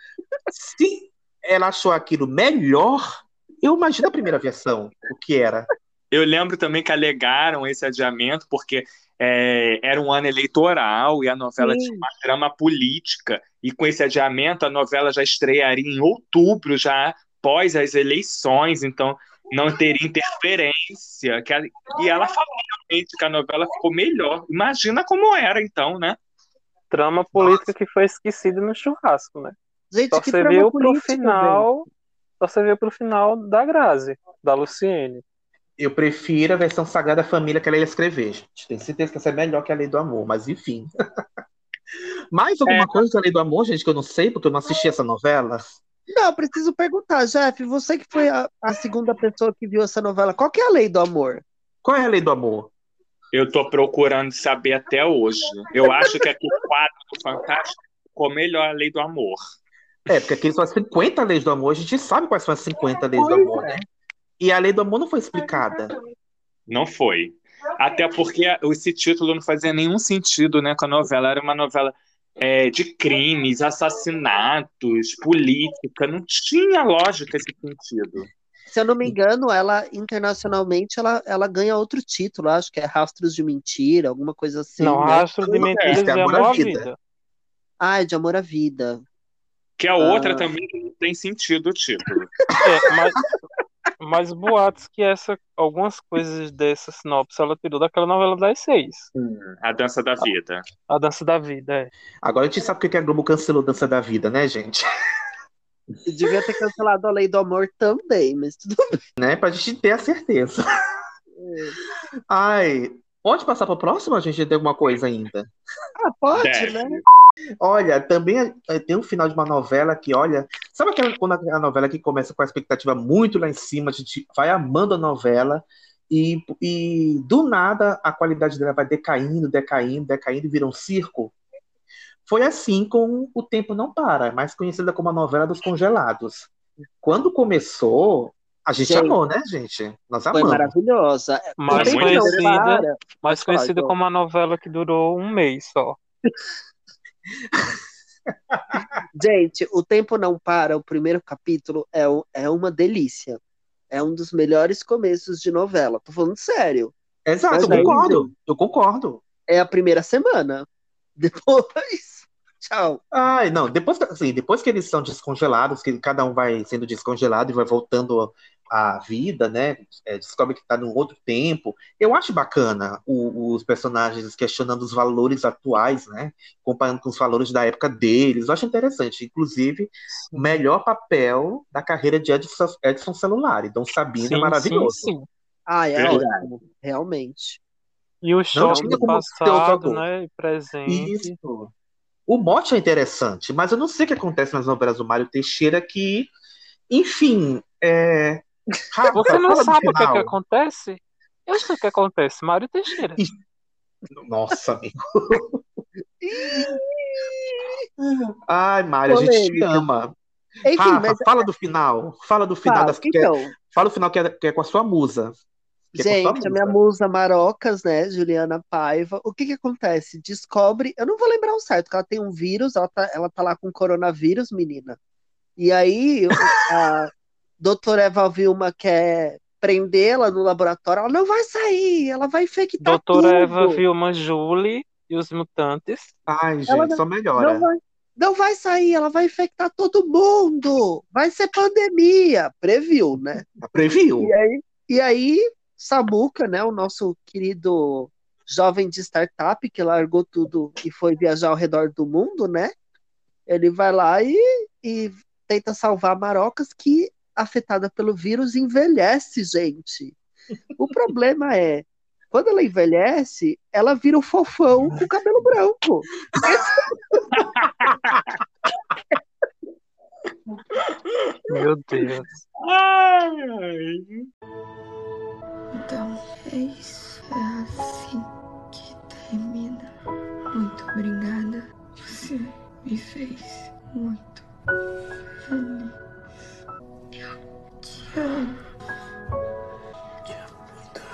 se ela achou aquilo melhor, eu imagino a primeira versão, o que era. Eu lembro também que alegaram esse adiamento porque era um ano eleitoral e a novela tinha uma trama política. E com esse adiamento, a novela já estrearia em outubro, já após as eleições, então não teria interferência. E ela falou realmente que a novela ficou melhor. Imagina como era, então, né? Trama política que foi esquecida no churrasco, né? Gente, só que você viu pro final, só você viu pro final da Grazi, da Luciene. Eu prefiro a versão Sagrada Família que ela ia escrever, gente. Tenho certeza que essa é melhor que a Lei do Amor, mas enfim. Mais alguma coisa da Lei do Amor, gente, que eu não sei, porque eu não assisti essa novela? Não, eu preciso perguntar, Jeff, você que foi a segunda pessoa que viu essa novela, qual que é a Lei do Amor? Qual é a Lei do Amor? Eu tô procurando saber até hoje. Eu acho que aqui o quadro do Fantástico ficou melhor a Lei do Amor. É, porque aqui são as 50 Leis do Amor, a gente sabe quais são as 50 Leis do Amor, né? E a Lei do Amor não foi explicada. Não foi. Até porque esse título não fazia nenhum sentido, né, com a novela. Era uma novela de crimes, assassinatos, política. Não tinha lógica esse sentido. Se eu não me engano, ela internacionalmente ela ganha outro título. Acho que é Rastros de Mentira, alguma coisa assim. Não, né? Rastros de Mentira é de Amor à Vida. Ah, é de Amor à Vida. Que é outra também que não tem sentido o título. Mas boatos que algumas coisas dessa sinopse ela tirou daquela novela das 6. A Dança da Vida. A Dança da Vida, é. Agora a gente sabe porque a Globo cancelou a Dança da Vida, né, gente? Eu devia ter cancelado a Lei do Amor também, mas tudo bem. Né, pra gente ter a certeza. É. Ai, pode passar pra próxima? A gente tem alguma coisa ainda? Ah, pode, né? Olha, também tem um final de uma novela que, olha... Sabe aquela quando a novela que começa com a expectativa muito lá em cima, a gente vai amando a novela e do nada a qualidade dela vai decaindo e vira um circo? Foi assim com O Tempo Não Para, mais conhecida como a novela dos congelados. Quando começou, a gente amou, né, gente? Nós amamos. Foi maravilhosa. Mais conhecida como a novela que durou um mês só. Gente, O Tempo Não Para, o primeiro capítulo é uma delícia. É um dos melhores começos de novela. Tô falando sério. Exato, eu concordo. É a primeira semana. Depois, tchau. Ai, não, depois que eles são descongelados, que cada um vai sendo descongelado e vai voltando à vida, né? Descobre que tá num outro tempo. Eu acho bacana os personagens questionando os valores atuais, né? Comparando com os valores da época deles. Eu acho interessante. Inclusive, o melhor papel da carreira de Edson Celulari. Então, Sabino é maravilhoso. Sim. Ah, é ótimo. Realmente. E o choque do passado, né? E presente. Isso. O mote é interessante, mas eu não sei o que acontece nas novelas do Mário Teixeira que, enfim... Você não sabe o que acontece? Eu sei o que acontece, Mário Teixeira. Nossa, amigo. Ai, Mário, polêmica. A gente te ama. Enfim, Rafa, mas... Fala do final. Fala o final que é com a sua musa. Gente, a minha musa Marocas, né, Juliana Paiva. O que acontece? Descobre, eu não vou lembrar o certo, que ela tem um vírus, ela tá lá com coronavírus, menina. E aí a doutora Eva Vilma quer prendê-la no laboratório, ela não vai sair, ela vai infectar doutora tudo. Doutora Eva Vilma, Julie e os mutantes. Ai, gente, ela só melhora. Não vai sair, ela vai infectar todo mundo, vai ser pandemia. Previu, né? Previu. E aí Samuca, né, o nosso querido jovem de startup que largou tudo e foi viajar ao redor do mundo, né? Ele vai lá e tenta salvar a Marocas, que, afetada pelo vírus, envelhece, gente. O problema é, quando ela envelhece, ela vira um fofão com cabelo branco. Meu Deus. Ai. Então, é isso. É assim que termina. Muito obrigada. Você me fez muito feliz. Eu te amo. Eu te amo muito.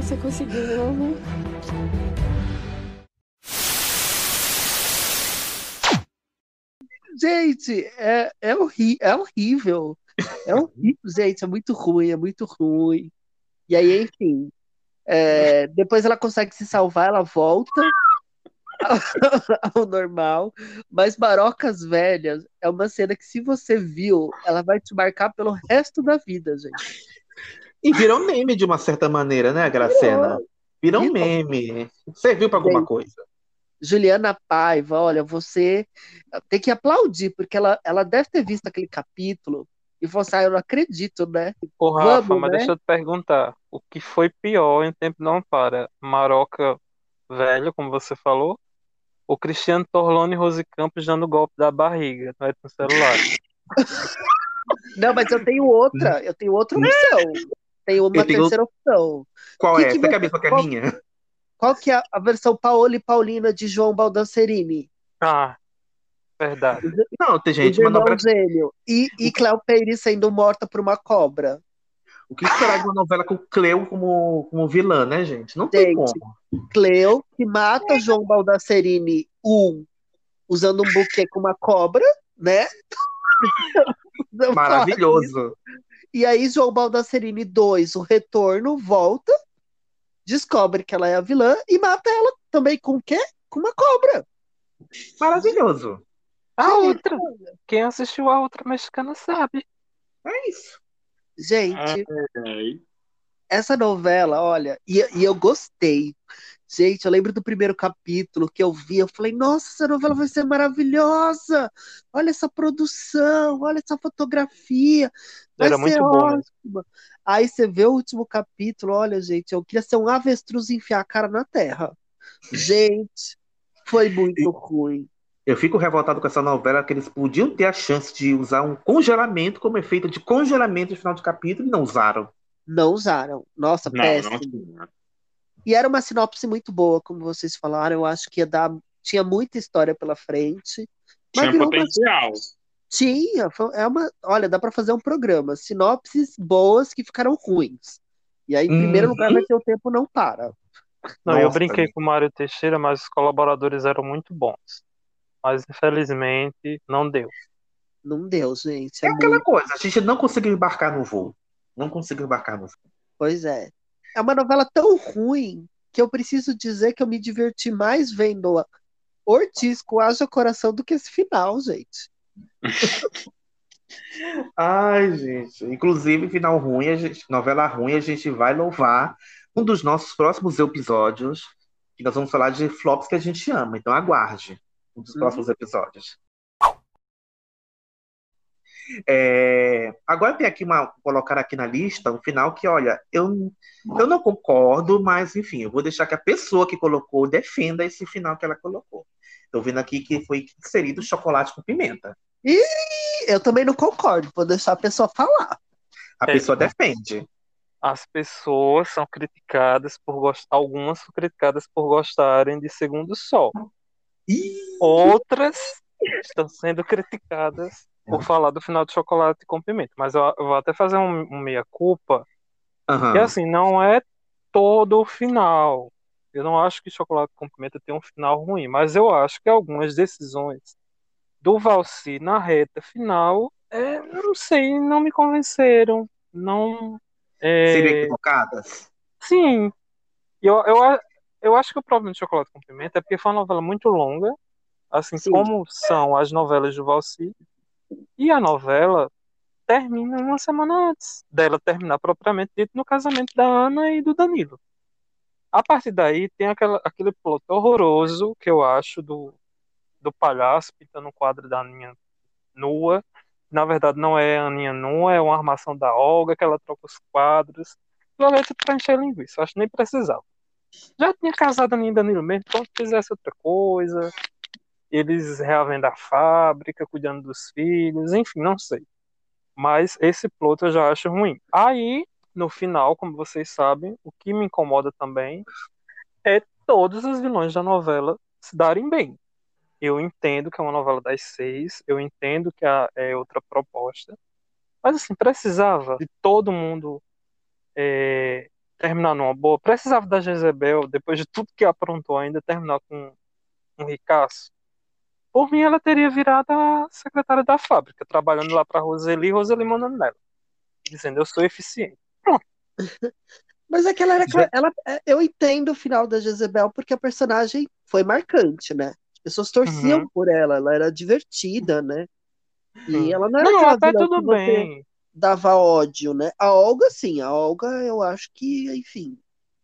você conseguiu de novo. Gente, é horrível. É horrível, gente. É muito ruim. E aí, enfim. Depois ela consegue se salvar, ela volta ao normal. Mas Barocas Velhas é uma cena que, se você viu, ela vai te marcar pelo resto da vida, gente. E virou meme de uma certa maneira, né, Gracena? Virou meme. Serviu para alguma coisa. Juliana Paiva, olha, você tem que aplaudir, porque ela deve ter visto aquele capítulo e falou assim, eu não acredito, né? Ô, Rafa, vamos, mas né? Deixa eu te perguntar, o que foi pior em Tempo Não Para? Maroca Velho, como você falou, ou Cristiano Torlone e Rose Campos dando golpe da barriga, não é no celular? Não, mas eu tenho outra opção. Tenho uma terceira opção. Qual é? Você quer ver qual que é a minha? Qual que é a versão Paola e Paulina de João Baldancerini? Ah, verdade. Não, tem gente... E Cléo Pires sendo morta por uma cobra. O que esperar de uma novela com Cleo como vilã, né, gente? Não tem como. Cleo que mata João Baldancerini usando um buquê com uma cobra, né? Maravilhoso. E aí João Baldancerini 2, o retorno, volta, descobre que ela é a vilã e mata ela também com o quê? Com uma cobra. Maravilhoso. A outra. Quem assistiu a outra mexicana sabe. É isso. Gente, essa novela, olha, e eu gostei. Gente, eu lembro do primeiro capítulo que eu vi, eu falei, nossa, essa novela vai ser maravilhosa. Olha essa produção, olha essa fotografia. Era muito boa. Né? Aí você vê o último capítulo, olha, gente, eu queria ser um avestruz e enfiar a cara na terra. Gente, foi muito ruim. Eu fico revoltado com essa novela, que eles podiam ter a chance de usar um congelamento como efeito de congelamento no final do capítulo e não usaram. Não usaram. Nossa, péssimo. Não. E era uma sinopse muito boa, como vocês falaram. Eu acho que ia dar... Tinha muita história pela frente. Mas tinha potencial. Tinha. Olha, dá para fazer um programa. Sinopses boas que ficaram ruins. E aí, em primeiro lugar, vai ter O Tempo Não Para. Não, nossa, eu brinquei com o Mário Teixeira, mas os colaboradores eram muito bons. Mas, infelizmente, não deu. Não deu, gente. É aquela coisa. A gente não conseguiu embarcar no voo. Pois é. É uma novela tão ruim que eu preciso dizer que eu me diverti mais vendo Ortiz com Haja Coração do que esse final, gente. Ai, gente. Inclusive, final ruim, novela ruim, a gente vai louvar um dos nossos próximos episódios, que nós vamos falar de flops que a gente ama. Então, aguarde um dos próximos episódios. Agora tem aqui colocar aqui na lista um final que, olha, eu não concordo, mas enfim, eu vou deixar que a pessoa que colocou defenda esse final que ela colocou. Estou vendo aqui que foi inserido Chocolate com Pimenta. Ih, eu também não concordo, vou deixar a pessoa falar. Pessoa defende. As pessoas são criticadas algumas são criticadas por gostarem de Segundo Sol. Ih. Outras estão sendo criticadas por falar do final de Chocolate com Pimenta, mas eu vou até fazer um meia-culpa, que assim, não é todo o final. Eu não acho que Chocolate com Pimenta tem um final ruim, mas eu acho que algumas decisões do Valci na reta final, não sei, não me convenceram, não... Seriam equivocadas? Sim. Eu acho que o problema de Chocolate com Pimenta é porque foi uma novela muito longa, assim, sim, como são as novelas do Valci. E a novela termina uma semana antes dela terminar propriamente dito, no casamento da Ana e do Danilo. A partir daí tem aquele plot horroroso que eu acho do palhaço pintando um quadro da Aninha nua. Na verdade não é a Aninha nua, é uma armação da Olga que ela troca os quadros. Ela é tudo pra encher a linguiça, eu acho que nem precisava. Já tinha casado a Aninha e Danilo mesmo, então fizesse outra coisa... Eles reavendo a fábrica, cuidando dos filhos, enfim, não sei. Mas esse plot eu já acho ruim. Aí, no final, como vocês sabem, o que me incomoda também é todos os vilões da novela se darem bem. Eu entendo que é uma novela das 6, eu entendo que é outra proposta, mas assim, precisava de todo mundo terminar numa boa. Precisava da Jezebel, depois de tudo que aprontou, ainda terminar com um ricaço. Por mim, ela teria virado a secretária da fábrica, trabalhando lá pra Roseli, Roseli mandando nela, dizendo, eu sou eficiente. Pronto. Mas é que ela era... eu entendo o final da Jezebel, porque a personagem foi marcante, né? As pessoas torciam por ela, ela era divertida, né? E ela não era aquela vilã que você dava ódio, né? A Olga, sim. A Olga, eu acho que, enfim...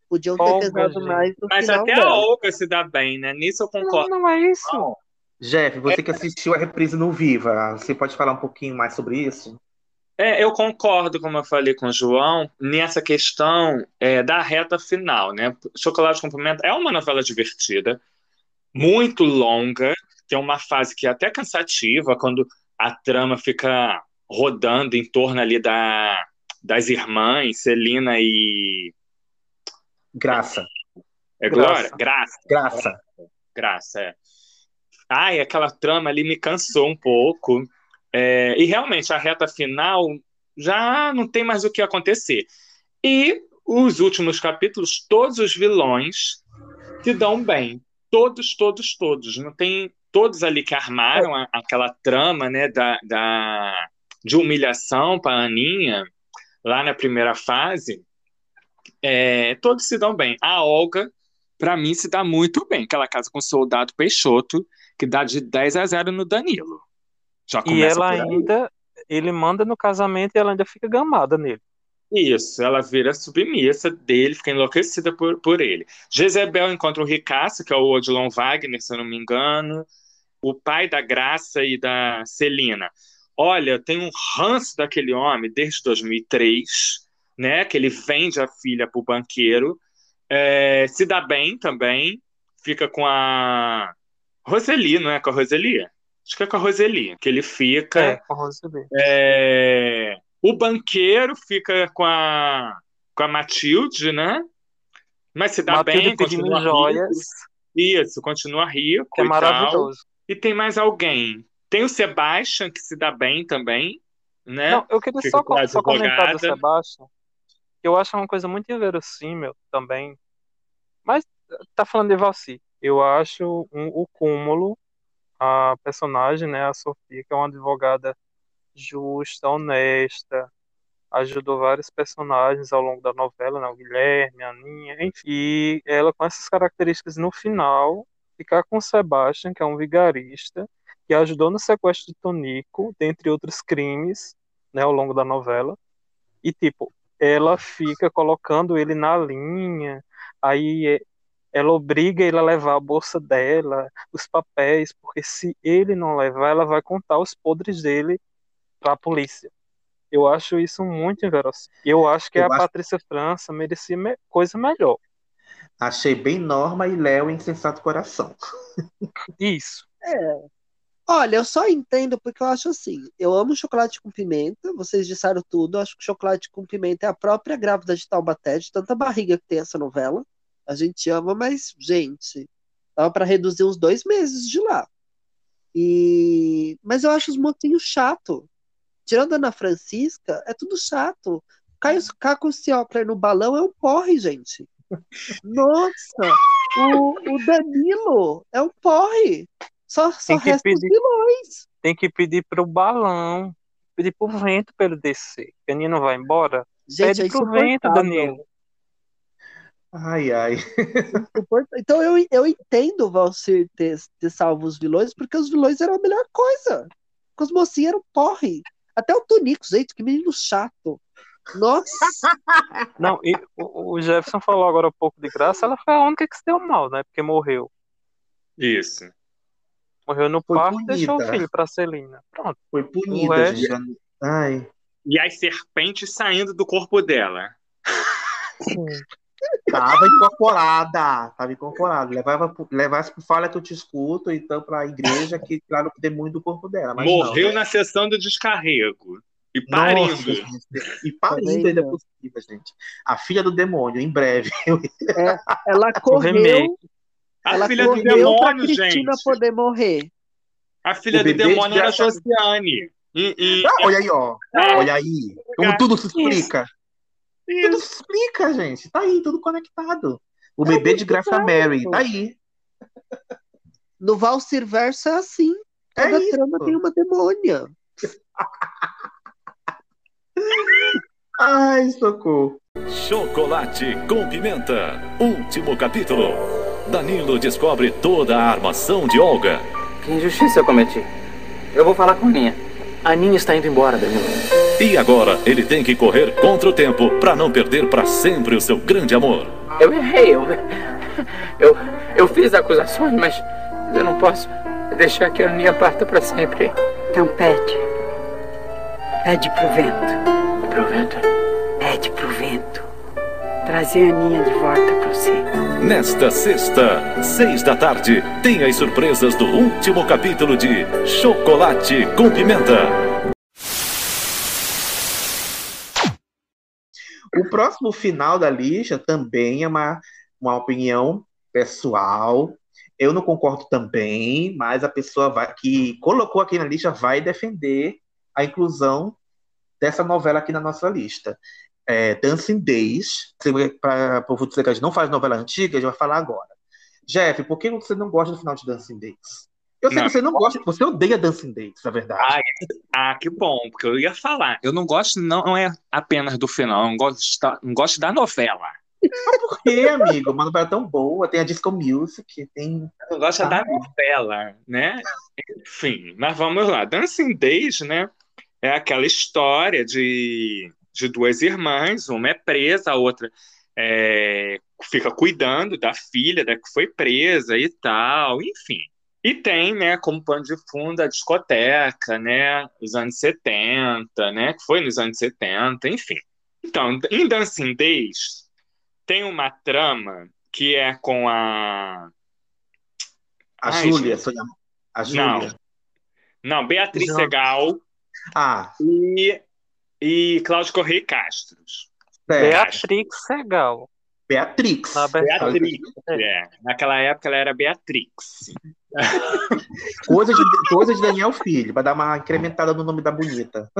Podiam ter pesado mais no final. Mas até dela. A Olga se dá bem, né? Nisso eu concordo. Não, não é isso. Não. Jeff, você que assistiu a reprise no Viva, você pode falar um pouquinho mais sobre isso? Eu concordo, como eu falei com o João, nessa questão da reta final, né? Chocolate com Pimenta é uma novela divertida, muito longa, tem uma fase que é até cansativa, quando a trama fica rodando em torno ali das irmãs, Celina e... Graça. É Glória? Graça, é. Ai, aquela trama ali me cansou um pouco. E realmente, a reta final já não tem mais o que acontecer. E os últimos capítulos, todos os vilões se dão bem. Todos. Não tem todos ali que armaram aquela trama, né, de humilhação para a Aninha, lá na primeira fase. Todos se dão bem. A Olga, pra mim, se dá muito bem, que ela casa com o soldado Peixoto, que dá de 10-0 no Danilo. Já começa. E ela ainda, ele manda no casamento e ela ainda fica gamada nele. Isso, ela vira submissa dele, fica enlouquecida por ele. Jezebel encontra o ricaço, que é o Odilon Wagner, se eu não me engano, o pai da Graça e da Celina. Olha, eu tenho um ranço daquele homem desde 2003... né, que ele vende a filha pro banqueiro, se dá bem também, fica com a Roseli, não é com a Roseli? Acho que é com a Roseli, que ele fica... com a Roseli. O banqueiro fica com a Matilde, né? Mas se dá Matilde bem, continua rico. Joias. Isso, continua rico é e maravilhoso. Tal. E tem mais alguém. Tem o Sebastian, que se dá bem também, né? Não, eu queria só comentar do Sebastian. Eu acho uma coisa muito inverossímil também. Mas tá falando de Valci. Eu acho o cúmulo, a personagem, né, a Sofia, que é uma advogada justa, honesta, ajudou vários personagens ao longo da novela, né, o Guilherme, a Aninha, enfim. E ela, com essas características, no final, ficar com o Sebastian, que é um vigarista, que ajudou no sequestro de Tonico, dentre outros crimes, né, ao longo da novela. E, tipo, ela fica colocando ele na linha, aí ela obriga ele a levar a bolsa dela, os papéis, porque se ele não levar, ela vai contar os podres dele para a polícia. Eu acho isso muito inverossímil. Eu acho que Patrícia França merecia coisa melhor. Achei bem Norma e Léo Insensato Coração. Isso. Olha, eu só entendo porque eu acho assim, eu amo Chocolate com Pimenta, vocês disseram tudo, eu acho que Chocolate com Pimenta é a própria grávida de Taubaté, de tanta barriga que tem essa novela, a gente ama, mas, gente, dava para reduzir uns 2 meses de lá. Mas eu acho os mocinhos chato, tirando a Ana Francisca, é tudo chato, Caco Ciopler no balão é um porre, gente. Nossa, o Danilo é um porre. Só resta pedir, os vilões. Tem que pedir pro balão, pedir pro vento pra ele descer. A Aninha não vai embora? Gente, pede pro vento, Danilo. Ai. Então eu entendo o Valcir ter salvo os vilões, porque os vilões eram a melhor coisa. Porque os mocinhos eram porre. Até o Tonico, gente, que menino chato. Nossa! Não, e o Jefferson falou agora há pouco de Graça, ela foi a única que se deu mal, né? Porque morreu. Isso. Morreu no parto e deixou o filho pra Celina. Pronto. Foi punida. Ai. E as serpentes saindo do corpo dela. Tava incorporada. Levasse pro Fala Que Eu Te Escuto, então pra igreja, que claro que demônio do corpo dela. Mas morreu na sessão do descarrego. E parindo. Nossa, e parindo ainda possível, gente. A filha do demônio, em breve. Ela correu... A filha do demônio, gente. A Cristina poder morrer. A filha do demônio era a Josiane. Olha aí, ó. Olha aí. Como tudo se explica. Tudo se explica, gente. Tá aí, tudo conectado. O bebê de Graça Mary, tá aí. No Valsirverso é assim. Toda trama tem uma demônia. Ai, socorro. Chocolate com Pimenta. Último capítulo. Danilo descobre toda a armação de Olga. Que injustiça eu cometi. Eu vou falar com a Aninha. A Aninha está indo embora, Danilo. E agora ele tem que correr contra o tempo para não perder para sempre o seu grande amor. Eu errei. Eu fiz acusações, mas eu não posso deixar que a Aninha parta para sempre. Então pede. Pede pro vento. Pro vento? Pede pro vento. Trazer a Aninha de volta pra você. Nesta sexta, 18h, tem as surpresas do último capítulo de Chocolate com Pimenta. O próximo final da lista também é uma opinião pessoal. Eu não concordo também, mas a pessoa que colocou aqui na lista vai defender a inclusão dessa novela aqui na nossa lista. Dancing Days, para o povo dizer que a gente não faz novela antiga, a gente vai falar agora. Jeff, por que você não gosta do final de Dancing Days? Eu sei que você não gosta, você odeia Dancing Days, na verdade. Que bom, porque eu ia falar. Eu não gosto, não é apenas do final, eu não gosto da novela. Mas por que, amigo? Uma novela tão boa, tem a Disco Music, tem... Eu gosto da novela, né? Enfim, mas vamos lá. Dancing Days, né? É aquela história de duas irmãs, uma é presa, a outra fica cuidando da filha da que foi presa e tal, enfim. E tem, né, como pano de fundo a discoteca, né, os anos 70, né, que foi nos anos 70, enfim. Então, em Dancing Days, tem uma trama que é com a... Júlia. A Júlia. Não, Beatriz Segal. E Cláudio Correia Castro. Beatrix Segal. Beatrix. Naquela época ela era Beatrix. Coisa de Daniel Filho, para dar uma incrementada no nome da bonita.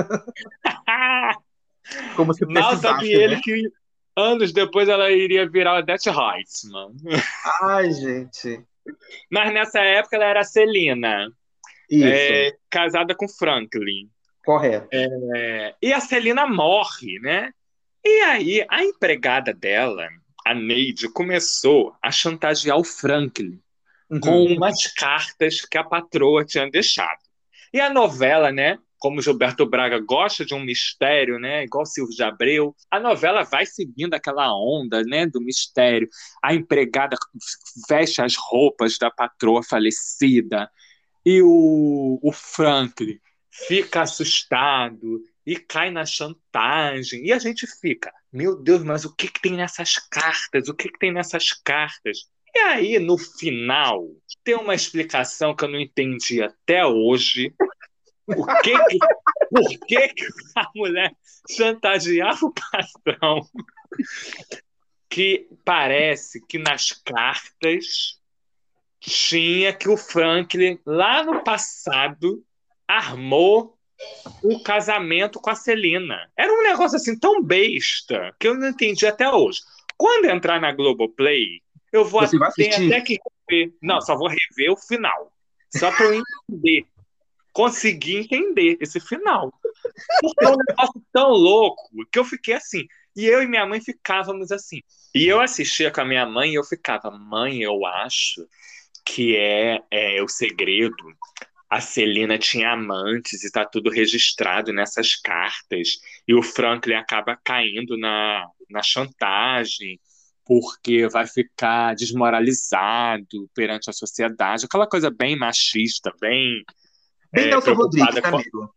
Como se mal sabia ele que anos depois ela iria virar a Odete Roitman. Ai, gente. Mas nessa época ela era a Celina. Isso. Casada com Franklin. Correto. E a Celina morre, né? E aí, a empregada dela, a Neide, começou a chantagear o Franklin com umas cartas que a patroa tinha deixado. E a novela, né? Como Gilberto Braga gosta de um mistério, né? Igual Silvio de Abreu, a novela vai seguindo aquela onda, né? Do mistério. A empregada veste as roupas da patroa falecida e o Franklin fica assustado e cai na chantagem. E a gente fica, meu Deus, mas o que tem nessas cartas? E aí, no final, tem uma explicação que eu não entendi até hoje. Por que a mulher chantageava o patrão? Que parece que nas cartas tinha que o Franklin, lá no passado, armou um casamento com a Celina. Era um negócio assim tão besta que eu não entendi até hoje. Quando entrar na Globoplay, eu vou até que rever. Não, só vou rever o final. Só para eu entender. Consegui entender esse final. Porque é um negócio tão louco que eu fiquei assim. E eu e minha mãe ficávamos assim. E eu assistia com a minha mãe e eu ficava, mãe, eu acho que é o segredo. A Celina tinha amantes e tá tudo registrado nessas cartas. E o Franklin acaba caindo na chantagem porque vai ficar desmoralizado perante a sociedade. Aquela coisa bem machista, bem Nelson Rodrigues, amigo.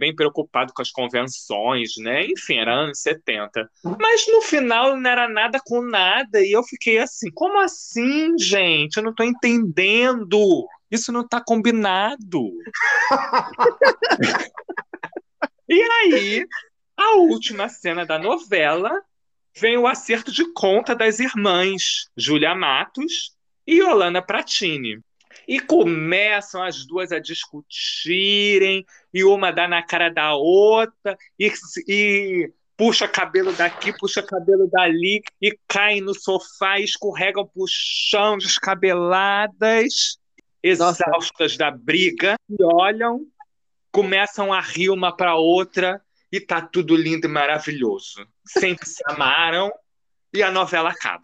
Bem preocupado com as convenções, né? Enfim, era anos 70. Mas no final não era nada com nada e eu fiquei assim, como assim, gente? Eu não tô entendendo. Isso não tá combinado. E aí, a última cena da novela vem o acerto de conta das irmãs Júlia Matos e Yolanda Pratini. E começam as duas a discutirem, e uma dá na cara da outra, e puxa cabelo daqui, puxa cabelo dali e caem no sofá e escorregam pro chão descabeladas, exaustas da briga, e olham, começam a rir uma para outra e tá tudo lindo e maravilhoso. Sempre se amaram e a novela acaba.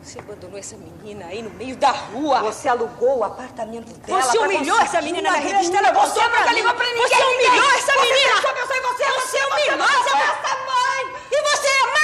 Você abandonou essa menina aí no meio da rua. Você alugou o apartamento dela. Você humilhou essa menina na revista. Ela voltou pra cá, ligou pra ninguém. Você humilhou essa menina. Você humilhou essa mãe. E você é mãe.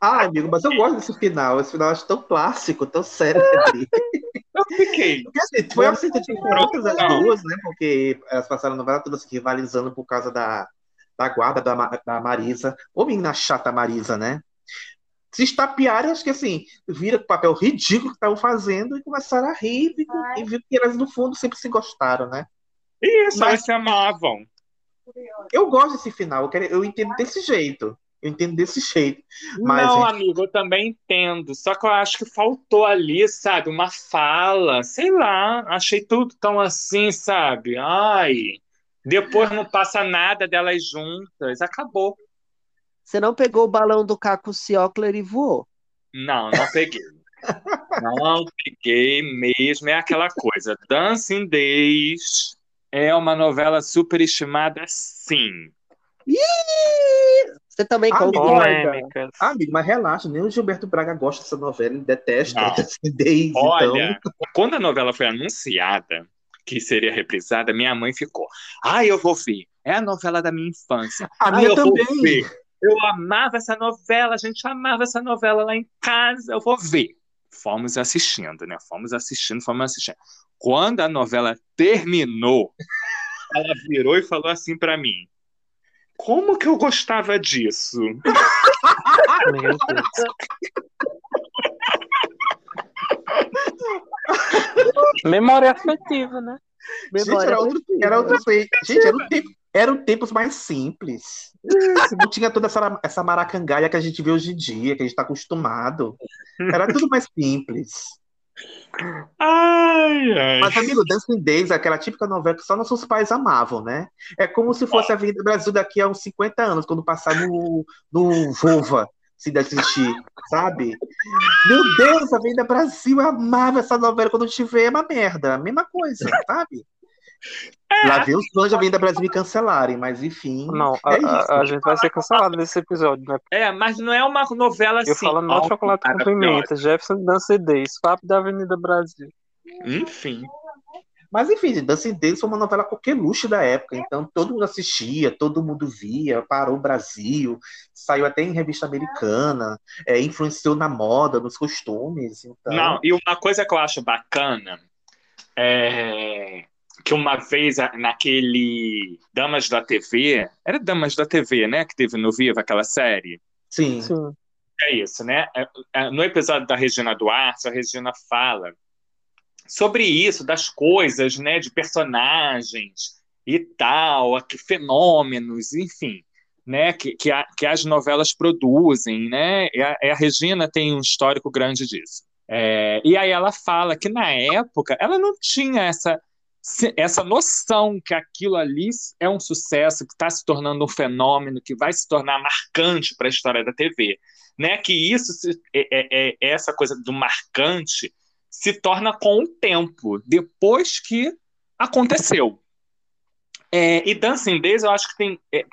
Ah, amigo, mas eu gosto desse final. Esse final eu acho tão plástico, tão sério. Eu fiquei. Assim, foi uma certa diferença das duas, né? Porque elas passaram a novela todas se rivalizando por causa da guarda da Marisa. Ô, menina chata Marisa, né? Se estapearam, acho que assim, viram o papel ridículo que estavam fazendo e começaram a rir. E viram que elas, no fundo, sempre se gostaram, né? E isso, elas se amavam. Eu gosto desse final. Eu entendo desse jeito. Mas, não, gente... amigo, eu também entendo. Só que eu acho que faltou ali, sabe? Uma fala, sei lá. Achei tudo tão assim, sabe? Ai, depois não passa nada delas juntas. Acabou. Você não pegou o balão do Caco Ciocler e voou? Não, não peguei. Não peguei mesmo. É aquela coisa. Dancing Days é uma novela superestimada, sim. Você também concorda? Amigo, mas relaxa, nem o Gilberto Braga gosta dessa novela, ele detesta. Days, olha, então... quando a novela foi anunciada que seria reprisada, minha mãe ficou: eu vou ver, é a novela da minha infância. Eu também. Vou ver. Eu amava essa novela, a gente amava essa novela lá em casa, eu vou ver. Fomos assistindo, né? Quando a novela terminou, ela virou e falou assim pra mim: como que eu gostava disso? Meu Deus. Memória afetiva, né? Memória eram tempos mais simples. Não tinha toda essa maracangalha que a gente vê hoje em dia, que a gente está acostumado. Era tudo mais simples. Ai. Mas, amigo, Dancing Days é aquela típica novela que só nossos pais amavam, né? É como se fosse a Avenida Brasil daqui a uns 50 anos, quando passar no Vova, se assistir, sabe? Meu Deus, a Avenida Brasil, eu amava essa novela, quando eu te ver é uma merda, a mesma coisa, sabe? Lá vem os fãs da Avenida Brasil me cancelarem, mas enfim. Não, a gente vai ser cancelado nesse episódio, né? Mas não é uma novela assim. Eu falo não, Chocolate com Pimenta, Jefferson Dancing Days, papo da Avenida Brasil. Enfim. Mas enfim, Dancing Days foi uma novela coqueluche da época, então todo mundo assistia, todo mundo via, parou o Brasil, saiu até em revista americana, influenciou na moda, nos costumes. Então... Não, e uma coisa que eu acho bacana é... que uma vez, naquele Damas da TV... Era Damas da TV, né? Que teve no Viva, aquela série. Sim. Sim. É isso, né? No episódio da Regina Duarte, a Regina fala sobre isso, das coisas, né? De personagens e tal, que fenômenos, enfim, né? Que as novelas produzem, né? E a Regina tem um histórico grande disso. E aí ela fala que, na época, ela não tinha essa noção que aquilo ali é um sucesso, que está se tornando um fenômeno, que vai se tornar marcante para a história da TV, né? Que isso essa coisa do marcante se torna com o tempo, depois que aconteceu. E Dancing Days, eu acho que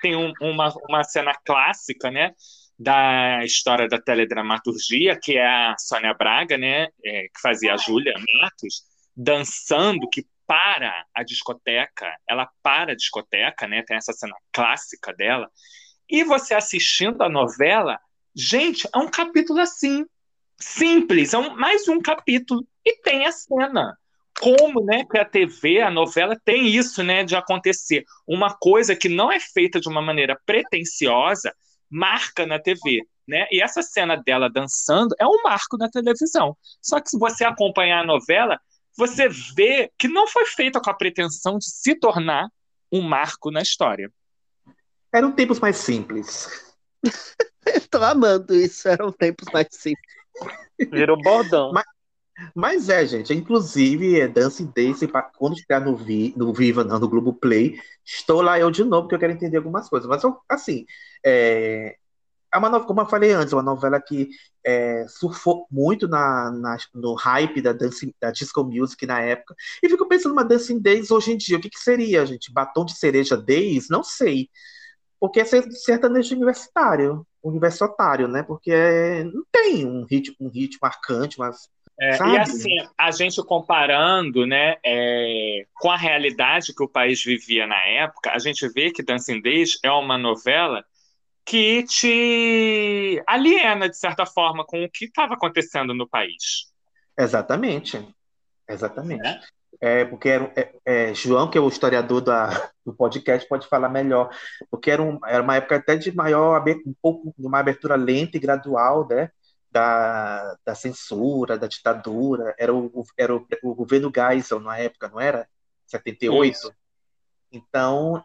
tem uma cena clássica, né? da história da teledramaturgia, que é a Sônia Braga, né, que fazia a Júlia Matos, dançando, que para a discoteca, ela para a discoteca, né, tem essa cena clássica dela, e você assistindo a novela, gente, é um capítulo assim, simples, é mais um capítulo, e tem a cena. Como, né, que a TV, a novela, tem isso, né, de acontecer. Uma coisa que não é feita de uma maneira pretensiosa, marca na TV, né? E essa cena dela dançando é um marco na televisão. Só que se você acompanhar a novela, você vê que não foi feita com a pretensão de se tornar um marco na história. Eram tempos mais simples. Eu tô amando isso, eram tempos mais simples. Virou bordão. Mas é, gente, inclusive Dancing Days, quando chegar no Viva, não, no Globoplay, estou lá eu de novo, porque eu quero entender algumas coisas. Mas, assim, é uma novela, como eu falei antes, uma novela que surfou muito no hype da disco music na época. E fico pensando numa Dancing Days hoje em dia. O que seria, gente? Batom de cereja Days? Não sei. Porque é sertanejo universitário, né? Porque não tem um ritmo marcante, mas... e assim, a gente comparando, né, com a realidade que o país vivia na época, a gente vê que Dancing Days é uma novela que te aliena, de certa forma, com o que estava acontecendo no país. Exatamente. Porque João, que é o historiador do podcast, pode falar melhor, porque era uma época até de maior, um pouco de uma abertura lenta e gradual, né? Da censura, da ditadura, era o governo Geisel na época, não era? 78? Isso. Então,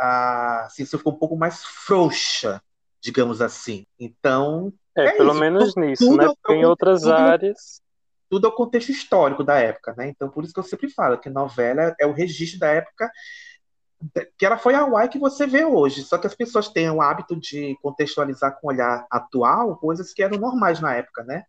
a censura ficou um pouco mais frouxa, digamos assim. Então, pelo isso. Menos tudo, nisso, tudo, né? Tem outras áreas... Tudo é o contexto histórico da época, né? Então, por isso que eu sempre falo que novela é o registro da época... que ela foi ao ar que você vê hoje, só que as pessoas têm o hábito de contextualizar com o olhar atual coisas que eram normais na época, né?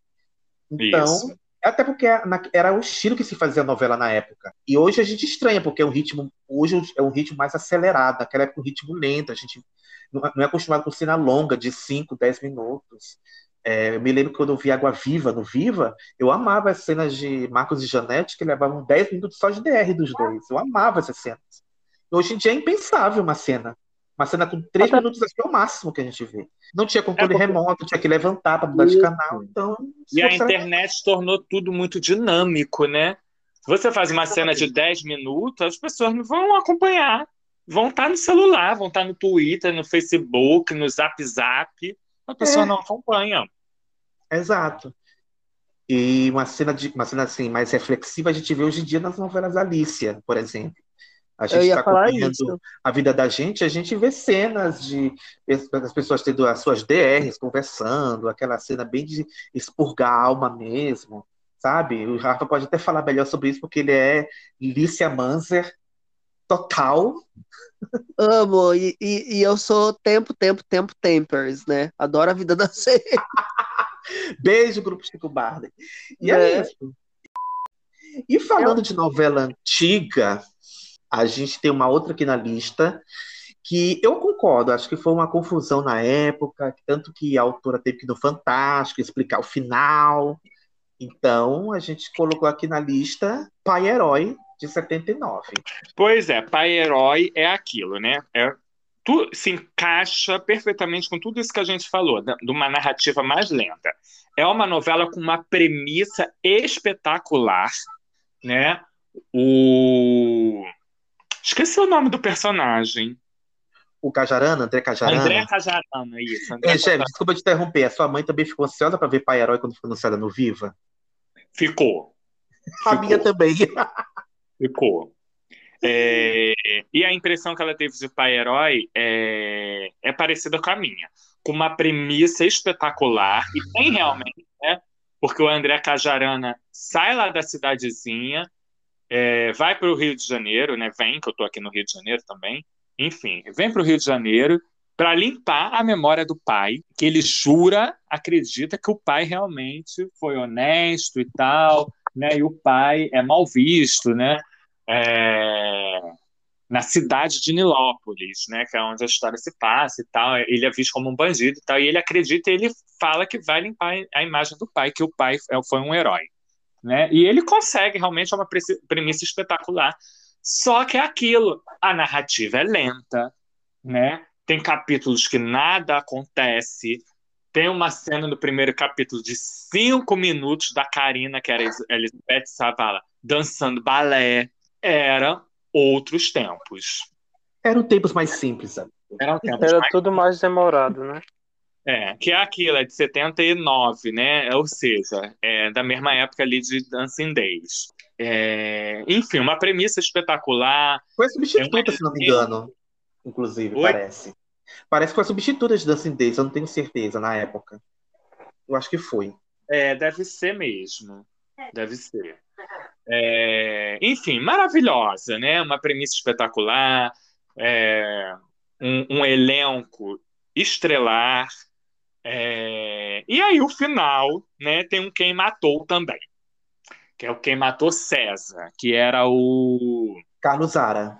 Então, isso. Até porque era o estilo que se fazia novela na época. E hoje a gente estranha, porque hoje é um ritmo mais acelerado, naquela época um ritmo lento, a gente não é acostumado com cena longa de 5, 10 minutos. Eu me lembro que quando eu vi Água Viva no Viva, eu amava as cenas de Marcos e Janete, que levavam 10 minutos só de DR dos dois. Eu amava essas cenas. Hoje em dia é impensável uma cena com 3 minutos é o máximo que a gente vê. Não tinha controle remoto, tinha que levantar para mudar de canal. Então, e a internet tornou tudo muito dinâmico, né? Você faz uma cena de 10 minutos, as pessoas não vão acompanhar, vão estar no celular, vão estar no Twitter, no Facebook, no Zap, a pessoa não acompanha. Exato. E uma cena assim, mais reflexiva a gente vê hoje em dia nas novelas Alicia, por exemplo. A gente está acompanhando a vida da gente, a gente vê cenas das pessoas tendo as suas DRs, conversando, aquela cena bem de expurgar a alma mesmo, sabe? O Rafa pode até falar melhor sobre isso, porque ele é Lícia Manzer total. Amo, e eu sou tempers, né? Adoro a vida da gente. Beijo, Grupo Chico Barney. E é isso. E falando de novela antiga... A gente tem uma outra aqui na lista que eu concordo, acho que foi uma confusão na época, tanto que a autora teve que ir no Fantástico explicar o final. Então, a gente colocou aqui na lista Pai Herói, de 79. Pois é, Pai Herói é aquilo, né? Se encaixa perfeitamente com tudo isso que a gente falou, de uma narrativa mais lenta. É uma novela com uma premissa espetacular, né? Esqueci o nome do personagem. O Cajarana? André Cajarana, isso. André Cajarana. Desculpa te interromper. A sua mãe também ficou ansiosa para ver Pai Herói quando foi anunciada no Viva? Ficou. A minha também. Ficou. E a impressão que ela teve de Pai Herói é parecida com a minha. Com uma premissa espetacular. E tem realmente, né? Porque o André Cajarana sai lá da cidadezinha, vai para o Rio de Janeiro, né? Vem, que eu estou aqui no Rio de Janeiro também. Enfim, vem para o Rio de Janeiro para limpar a memória do pai, que ele jura, acredita que o pai realmente foi honesto e tal, né? E o pai é mal visto, né? na cidade de Nilópolis, né, que é onde a história se passa e tal. Ele é visto como um bandido e tal, e ele acredita e ele fala que vai limpar a imagem do pai, que o pai foi um herói, né? E ele consegue, realmente é uma premissa espetacular. Só que é aquilo, a narrativa é lenta, né? Tem capítulos que nada acontece. Tem uma cena no primeiro capítulo de 5 minutos da Karina, que era Elizabeth Savala, dançando balé. Eram outros tempos. Eram tempos mais simples, sabe? Era mais... tudo mais demorado, né? É, que é aquilo, é de 79, né? Ou seja, é da mesma época ali de Dancing Days. É... Enfim, uma premissa espetacular. Foi a substituta, se não me engano, inclusive, Oi? Parece. Parece que foi a substituta de Dancing Days, eu não tenho certeza, na época. Eu acho que foi. É, deve ser mesmo. Deve ser. É, enfim, maravilhosa, né? Uma premissa espetacular, um elenco estrelar. E aí o final, né, tem um Quem Matou também, que é o Quem Matou César, que era o... Carlos Zara,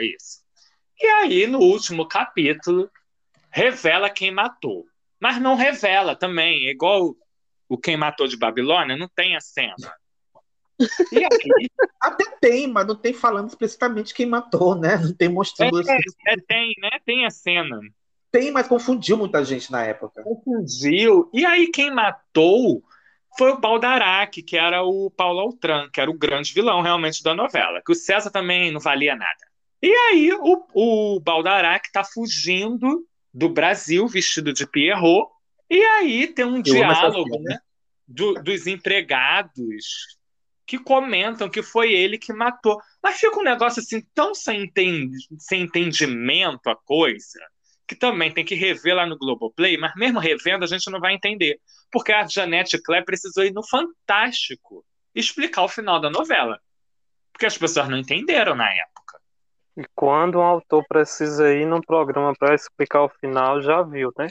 isso. E aí, no último capítulo, revela quem matou. Mas não revela também, igual o Quem Matou de Babilônia, não tem a cena. E aí... Até tem, mas não tem falando explicitamente quem matou, né? Não tem mostrando isso. Tem, né? Tem a cena. Tem, mas confundiu muita gente na época. Confundiu. E aí quem matou foi o Baldaraki, que era o Paulo Altran, que era o grande vilão realmente da novela, que o César também não valia nada. E aí o Baldaraki tá fugindo do Brasil, vestido de Pierrot, e aí tem um diálogo, né, dos empregados que comentam que foi ele que matou. Mas fica um negócio assim tão sem entendimento a coisa, que também tem que rever lá no Globoplay, mas mesmo revendo a gente não vai entender, porque a Janete Clair precisou ir no Fantástico explicar o final da novela, porque as pessoas não entenderam na época. E quando um autor precisa ir num programa para explicar o final, já viu, né?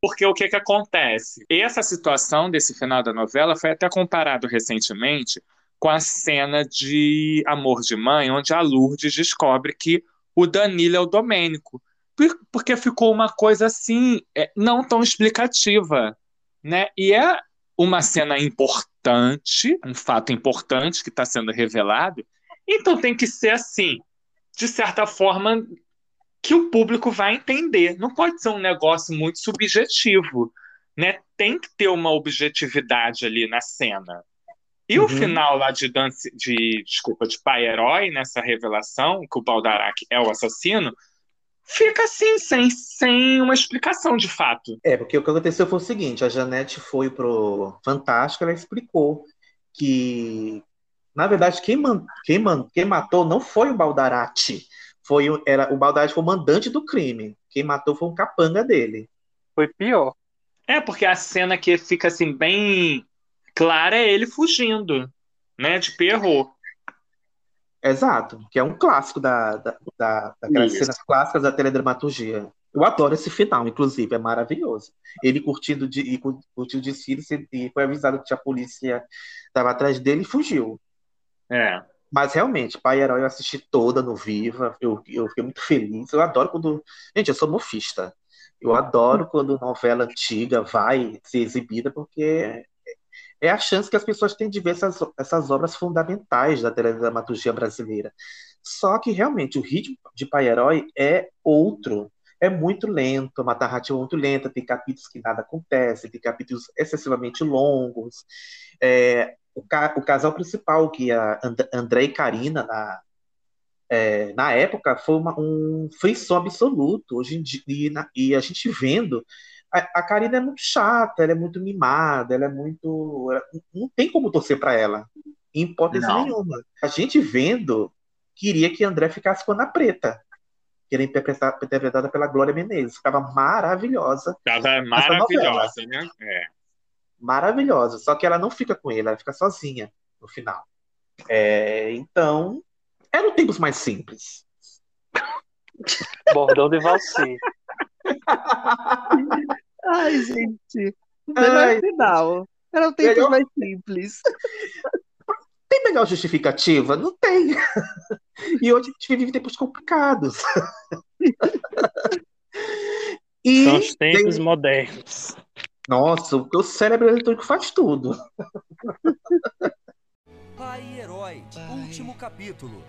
Porque o que acontece? Essa situação desse final da novela foi até comparado recentemente com a cena de Amor de Mãe, onde a Lourdes descobre que o Danilo é o Domênico. Porque ficou uma coisa assim, não tão explicativa, né? E é uma cena importante, um fato importante que está sendo revelado, então tem que ser assim, de certa forma, que o público vai entender. Não pode ser um negócio muito subjetivo, né? Tem que ter uma objetividade ali na cena. E o final lá de Pai Herói, nessa revelação, que o Baldaraki é o assassino, fica assim, sem uma explicação de fato. É, porque o que aconteceu foi o seguinte, a Janete foi pro Fantástico, ela explicou que... Na verdade, quem matou não foi o Baldarati. O Baldarati foi o mandante do crime. Quem matou foi um capanga dele. Foi pior. É, porque a cena que fica assim bem clara é ele fugindo, né, de Pierrot. Exato, que é um clássico daquelas cenas clássicas da teledramaturgia. Eu adoro esse final, inclusive, é maravilhoso. Ele curtiu o desfile e foi avisado que a polícia estava atrás dele e fugiu. É. Mas realmente, Pai Herói eu assisti toda no Viva, eu fiquei muito feliz. Eu adoro quando... Gente, eu sou mofista. Eu adoro quando novela antiga vai ser exibida, porque é a chance que as pessoas têm de ver essas obras fundamentais da teledramaturgia brasileira. Só que realmente o ritmo de Pai Herói é outro. É muito lento, uma narrativa muito lenta, tem capítulos que nada acontece, tem capítulos excessivamente longos. O casal principal, que é André e Karina, na época, foi um frisson absoluto. Hoje em dia, e a gente vendo, a Karina é muito chata, ela é muito mimada, ela é muito... não tem como torcer para ela, em hipótese nenhuma. A gente vendo, queria que André ficasse com a Ana Preta, que era interpretada pela Glória Menezes. Ficava maravilhosa. Estava maravilhosa, né? É. Maravilhosa, só que ela não fica com ele, ela fica sozinha no final. Então, eram tempos mais simples. Bordão de Valsi. Ai, gente. Melhor final. Eram tempos mais simples. Tem melhor justificativa? Não tem. E hoje a gente vive tempos complicados. E são os tempos modernos. Nossa, o cérebro eletrônico faz tudo. Pai Herói, último capítulo.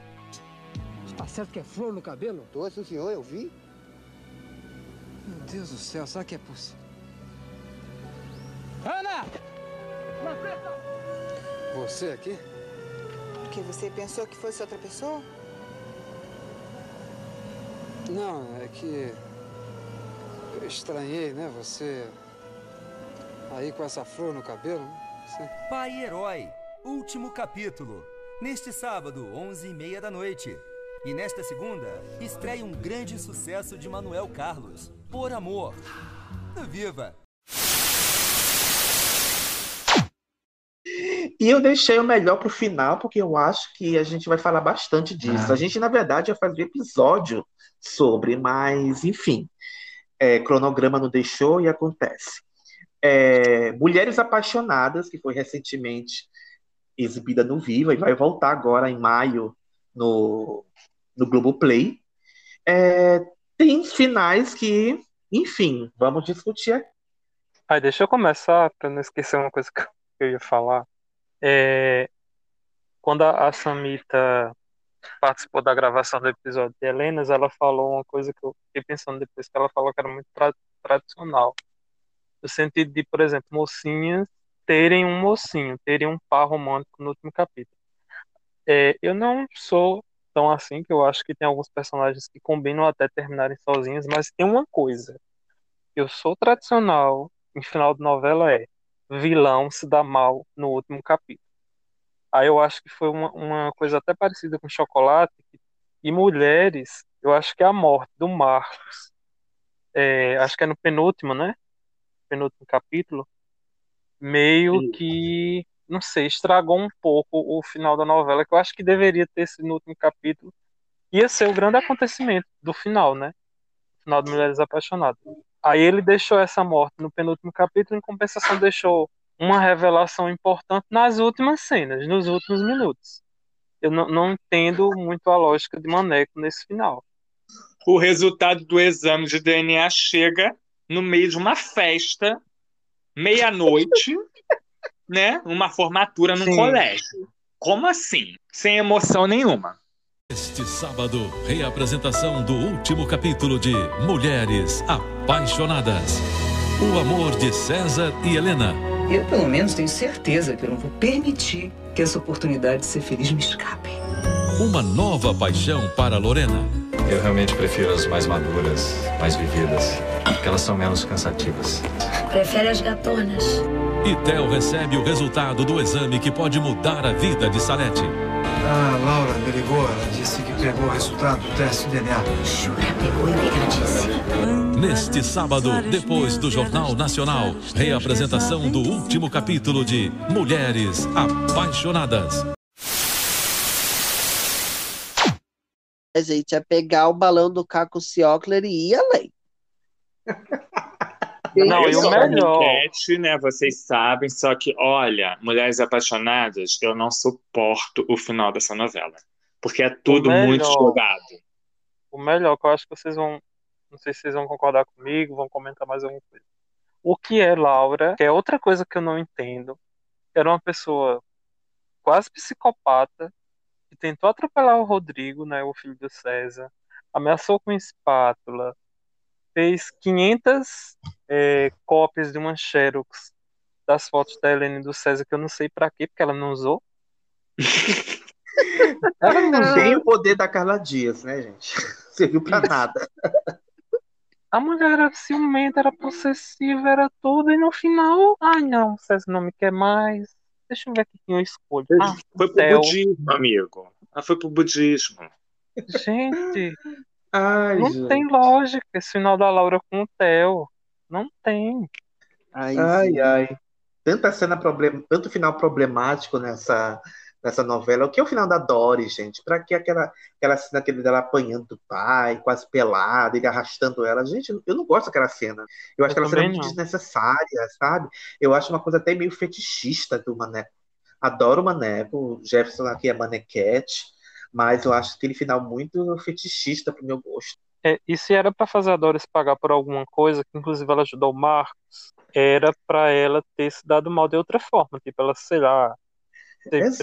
Tá certo que é flor no cabelo? Tô, sim, senhor, eu vi. Meu Deus do céu, será que é possível? Ana! Você aqui? Porque você pensou que fosse outra pessoa? Não, é que... eu estranhei, né? Você... aí com essa flor no cabelo, né? Você... Pai Herói, último capítulo. Neste sábado, 11h30 da noite. E nesta segunda, estreia um grande sucesso de Manuel Carlos, Por Amor. Viva! E eu deixei o melhor pro final, porque eu acho que a gente vai falar bastante disso. A gente, na verdade, ia fazer episódio sobre, mas, enfim. Cronograma não deixou e acontece. Mulheres Apaixonadas, que foi recentemente exibida no Viva e vai voltar agora em maio no Globoplay. Tem finais que, enfim, vamos discutir aqui. Ai, deixa eu começar para não esquecer uma coisa que eu ia falar. Quando a Samita participou da gravação do episódio de Helenas, ela falou uma coisa que eu fiquei pensando depois, que ela falou que era muito tradicional, no sentido de, por exemplo, mocinhas terem um mocinho, terem um par romântico no último capítulo. Eu não sou tão assim, que eu acho que tem alguns personagens que combinam até terminarem sozinhas, mas tem uma coisa, eu sou tradicional em final de novela, vilão se dá mal no último capítulo. Aí eu acho que foi uma coisa até parecida com Chocolate e Mulheres. Eu acho que a morte do Marcos, acho que é no penúltimo, né? Penúltimo capítulo, meio que, não sei, estragou um pouco o final da novela, que eu acho que deveria ter sido no último capítulo. Ia ser o grande acontecimento do final, né? Final de Mulheres Apaixonadas. Aí ele deixou essa morte no penúltimo capítulo, em compensação deixou uma revelação importante nas últimas cenas, nos últimos minutos. Eu não entendo muito a lógica de Maneco nesse final. O resultado do exame de DNA chega no meio de uma festa, meia-noite, né? Uma formatura num colégio. Como assim? Sem emoção nenhuma. Este sábado, reapresentação do último capítulo de Mulheres Apaixonadas. O amor de César e Helena. Eu, pelo menos, tenho certeza que eu não vou permitir que essa oportunidade de ser feliz me escape. Uma nova paixão para Lorena. Eu realmente prefiro as mais maduras, mais vividas, porque elas são menos cansativas. Prefere as gatonas. E Theo recebe o resultado do exame que pode mudar a vida de Salete. A Laura me ligou, ela disse que pegou o resultado do teste de DNA. Jura, pegou e neste sábado, depois do Jornal Nacional, reapresentação do último capítulo de Mulheres Apaixonadas. A gente ia pegar o balão do Caco Ciocler e ia além. Não, eu melhor. Enquete, né? Vocês sabem, só que, olha, Mulheres Apaixonadas, eu não suporto o final dessa novela. Porque é tudo muito jogado. O melhor, que eu acho que vocês vão... não sei se vocês vão concordar comigo, vão comentar mais alguma coisa. O que é Laura, que é outra coisa que eu não entendo, era uma pessoa quase psicopata, que tentou atropelar o Rodrigo, né, o filho do César, ameaçou com espátula, fez 500 cópias de uma xerox das fotos da Helena e do César, que eu não sei pra quê, porque ela não usou. Ela não tem o poder da Carla Dias, né, gente? Serviu pra nada. A mulher era ciumenta, era possessiva, era tudo, e no final, ai não, o César não me quer mais, deixa eu ver aqui quem eu escolho. Foi pro budismo, amigo. Foi pro budismo. Gente... ai, não gente. Tem lógica esse final da Laura com o Theo. Não tem. Ai. Tanta cena tanto final problemático nessa novela. O que é o final da Doris, gente? Pra que aquela cena dela apanhando do pai, quase pelada, ele arrastando ela? Gente, eu não gosto daquela cena. Eu acho que aquela cena é muito desnecessária, sabe? Eu acho uma coisa até meio fetichista do Maneco. Adoro o Maneco. O Jefferson aqui é manequete. mas eu acho aquele final muito fetichista pro meu gosto. É, e se era para fazer a Doris pagar por alguma coisa, que inclusive ela ajudou o Marcos, era para ela ter se dado mal de outra forma, tipo, ela, sei lá, exato,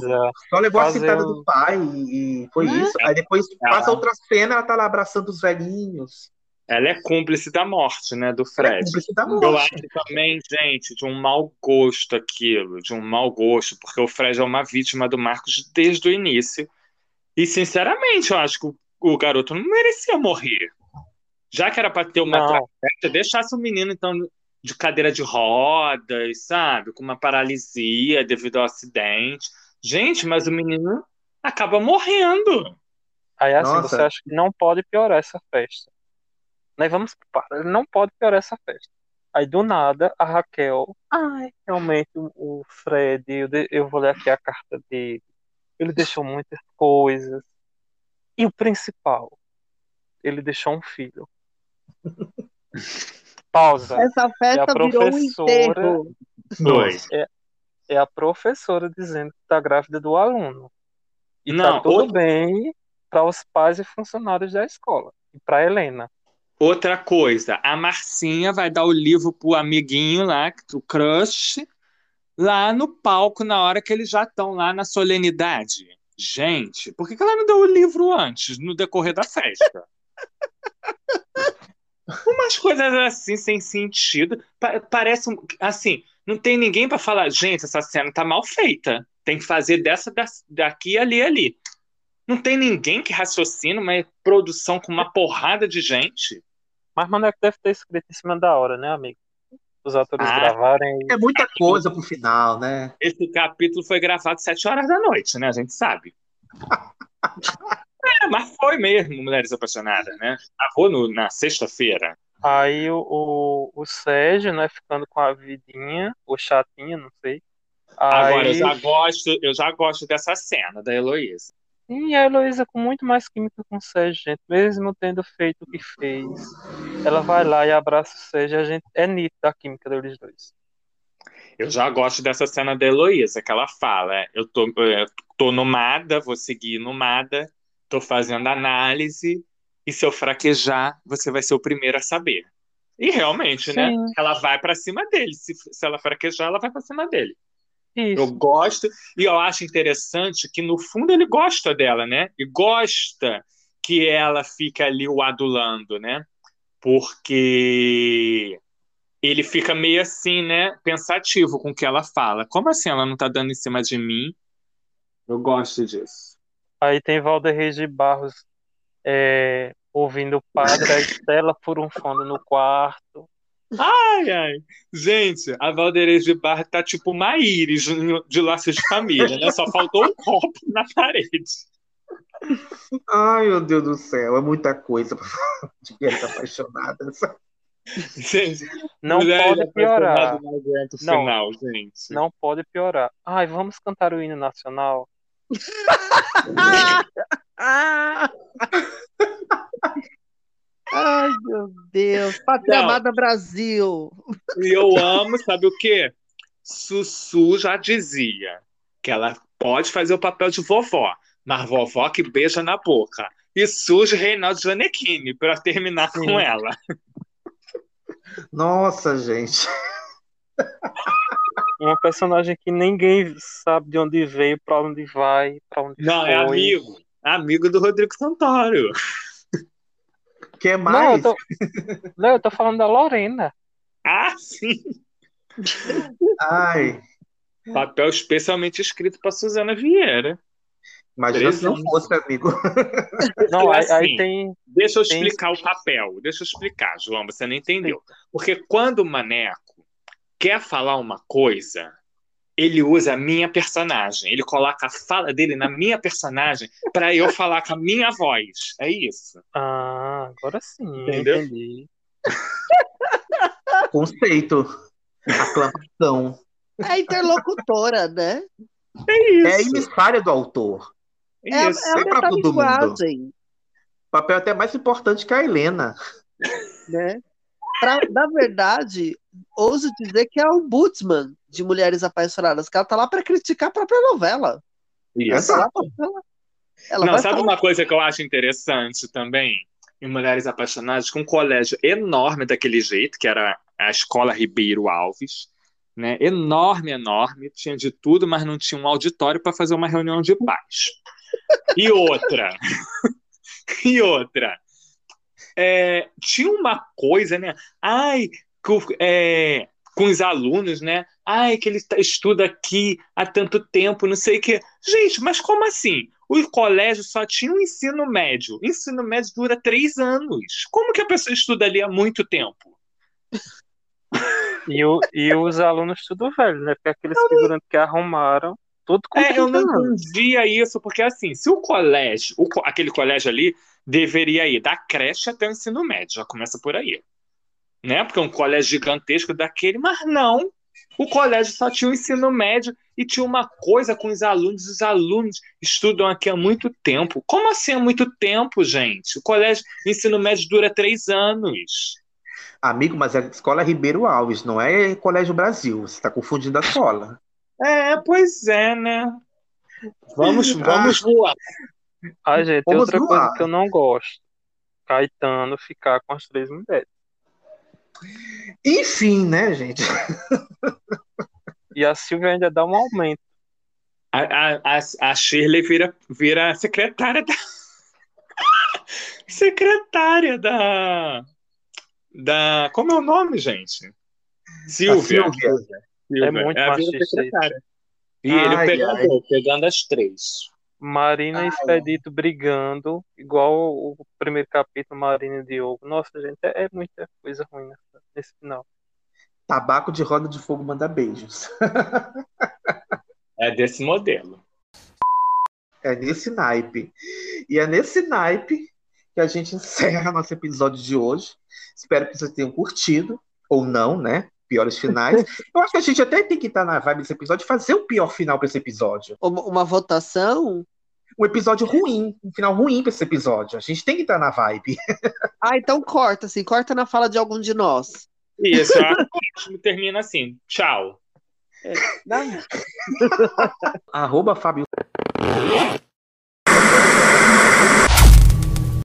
presa, só levou a citada do pai e foi isso. Aí depois passa outra cena, ela tá lá abraçando os velhinhos. Ela é cúmplice da morte, né, do Fred. É cúmplice da morte. Eu acho também, gente, de um mau gosto aquilo, de um mau gosto, porque o Fred é uma vítima do Marcos desde o início. E, sinceramente, eu acho que o garoto não merecia morrer. Já que era pra ter uma tragédia, deixasse o menino, então, de cadeira de rodas, sabe? Com uma paralisia devido ao acidente. Gente, mas o menino acaba morrendo. Aí, assim, nossa, você acha que não pode piorar essa festa. Nós vamos parar, não pode piorar essa festa. Aí, do nada, a Raquel... Ai, realmente, o Fred... Eu vou ler aqui a carta dele. Ele deixou muitas coisas. E o principal, ele deixou um filho. Pausa. Essa festa virou um enterro. Dois. É a professora dizendo que tá grávida do aluno. E não, tá tudo bem para os pais e funcionários da escola. E para Helena. Outra coisa, a Marcinha vai dar o livro pro amiguinho lá, o crush, lá no palco, na hora que eles já estão lá na solenidade. Gente, por que ela não deu o livro antes, no decorrer da festa? Umas coisas assim, sem sentido. Parece, assim, não tem ninguém pra falar, gente, essa cena tá mal feita. Tem que fazer dessa daqui, ali, ali. Não tem ninguém que raciocina uma produção com uma porrada de gente. Mas Manoel deve ter escrito em cima da hora, né, amigo? Os atores gravarem... É muita coisa pro final, né? Esse capítulo foi gravado 7h, né? A gente sabe. É, mas foi mesmo, Mulheres Apaixonadas, né? Acabou na sexta-feira. Aí o Sérgio, né, ficando com a vidinha, ou chatinha, não sei. Aí... Agora, eu já gosto dessa cena da Heloísa. E a Heloísa com muito mais química com o Sérgio, gente. Mesmo tendo feito o que fez, ela vai lá e abraça o Sérgio. A gente é nítida a química deles dois. Eu já gosto dessa cena da Heloísa, que ela fala, eu tô nomada, vou seguir nomada, tô fazendo análise, e se eu fraquejar, você vai ser o primeiro a saber. E realmente, sim, né? Ela vai pra cima dele. Se ela fraquejar, ela vai pra cima dele. Isso. Eu gosto, e eu acho interessante que, no fundo, ele gosta dela, né? E gosta que ela fica ali o adulando, né? Porque ele fica meio assim, né? Pensativo com o que ela fala. Como assim ela não tá dando em cima de mim? Eu gosto disso. Aí tem Valder Reis de Barros ouvindo o padre, a Estela por um fundo no quarto. Ai, ai. Gente, a Valderez de Barra tá tipo uma íris de Laços de Família, né? Só faltou um copo na parede. Ai, meu Deus do céu, é muita coisa pra falar de Mulheres Apaixonadas. Gente, não pode piorar. Final, gente. Não pode piorar. Ai, vamos cantar o hino nacional? Ai, meu Deus. Pátria amada Brasil. E eu amo, sabe o quê? Sussu já dizia que ela pode fazer o papel de vovó, mas vovó que beija na boca. E surge Reinaldo Gianecchini pra terminar com ela. Nossa, gente. Uma personagem que ninguém sabe de onde veio, pra onde vai, pra onde não, foi. Não, é amigo do Rodrigo Santoro. Quer mais? Não, eu tô falando da Lorena. Ah, sim! Ai. Papel especialmente escrito para Suzana Vieira. Imagina se não fosse, amigo. Não, assim, aí tem... Deixa eu explicar o papel. Deixa eu explicar, João, você não entendeu. Porque quando o Maneco quer falar uma coisa, ele usa a minha personagem. Ele coloca a fala dele na minha personagem para eu falar com a minha voz. É isso. Ah, agora sim. Entendeu? Entendi. Conceito. Aclamação. É interlocutora, né? É isso. É emissária do autor. É isso. É para todo mundo. Papel até mais importante que a Helena. Né? Na verdade, ouso dizer que é o Butzmann de Mulheres Apaixonadas, que ela tá lá pra criticar a própria novela. Isso. Ela tá lá pra... Ela não, sabe uma coisa que eu acho interessante também? Em Mulheres Apaixonadas, com um colégio enorme daquele jeito, que era a Escola Ribeiro Alves, né? Enorme, enorme, tinha de tudo, mas não tinha um auditório para fazer uma reunião de paz. E outra, tinha uma coisa, né? Ai, com os alunos, né? Ai, que ele estuda aqui há tanto tempo, não sei o quê. Gente, mas como assim? O colégio só tinha um ensino médio. O ensino médio dura 3 anos. Como que a pessoa estuda ali há muito tempo? E os alunos tudo velho, né? Porque aqueles que durante que arrumaram, tudo com 30 anos. Eu não entendia isso, porque assim, se o colégio, aquele colégio ali, deveria ir da creche até o ensino médio, já começa por aí. Né? Porque é um colégio gigantesco daquele, mas não. O colégio só tinha o ensino médio e tinha uma coisa com os alunos. Os alunos estudam aqui há muito tempo. Como assim há muito tempo, gente? O colégio, ensino médio dura 3 anos. Amigo, mas a escola é Ribeiro Alves, não é Colégio Brasil. Você está confundindo a escola. É, pois é, né? Vamos voar. Ah, gente, tem outra coisa que eu não gosto. Caetano ficar com as 3 mulheres. Enfim, né, gente? E a Silvia ainda dá um aumento. A Shirley vira secretária da... secretária da... Como é o nome, gente? Silvia. Silvia. É muito machista. E ele pegando as 3. Marina e Expedito brigando, igual o primeiro capítulo, Marina e Diogo. Nossa, gente, é muita coisa ruim nesse final. Tabaco de roda de fogo manda beijos. É desse modelo. É nesse naipe. E é nesse naipe que a gente encerra nosso episódio de hoje. Espero que vocês tenham curtido, ou não, né? Piores finais. Eu acho que a gente até tem que estar na vibe desse episódio e fazer o pior final para esse episódio. Uma votação? Um episódio ruim, um final ruim para esse episódio. A gente tem que estar na vibe. Ah, então corta, assim, corta na fala de algum de nós. Isso, a termina assim. Tchau. Arroba Fábio.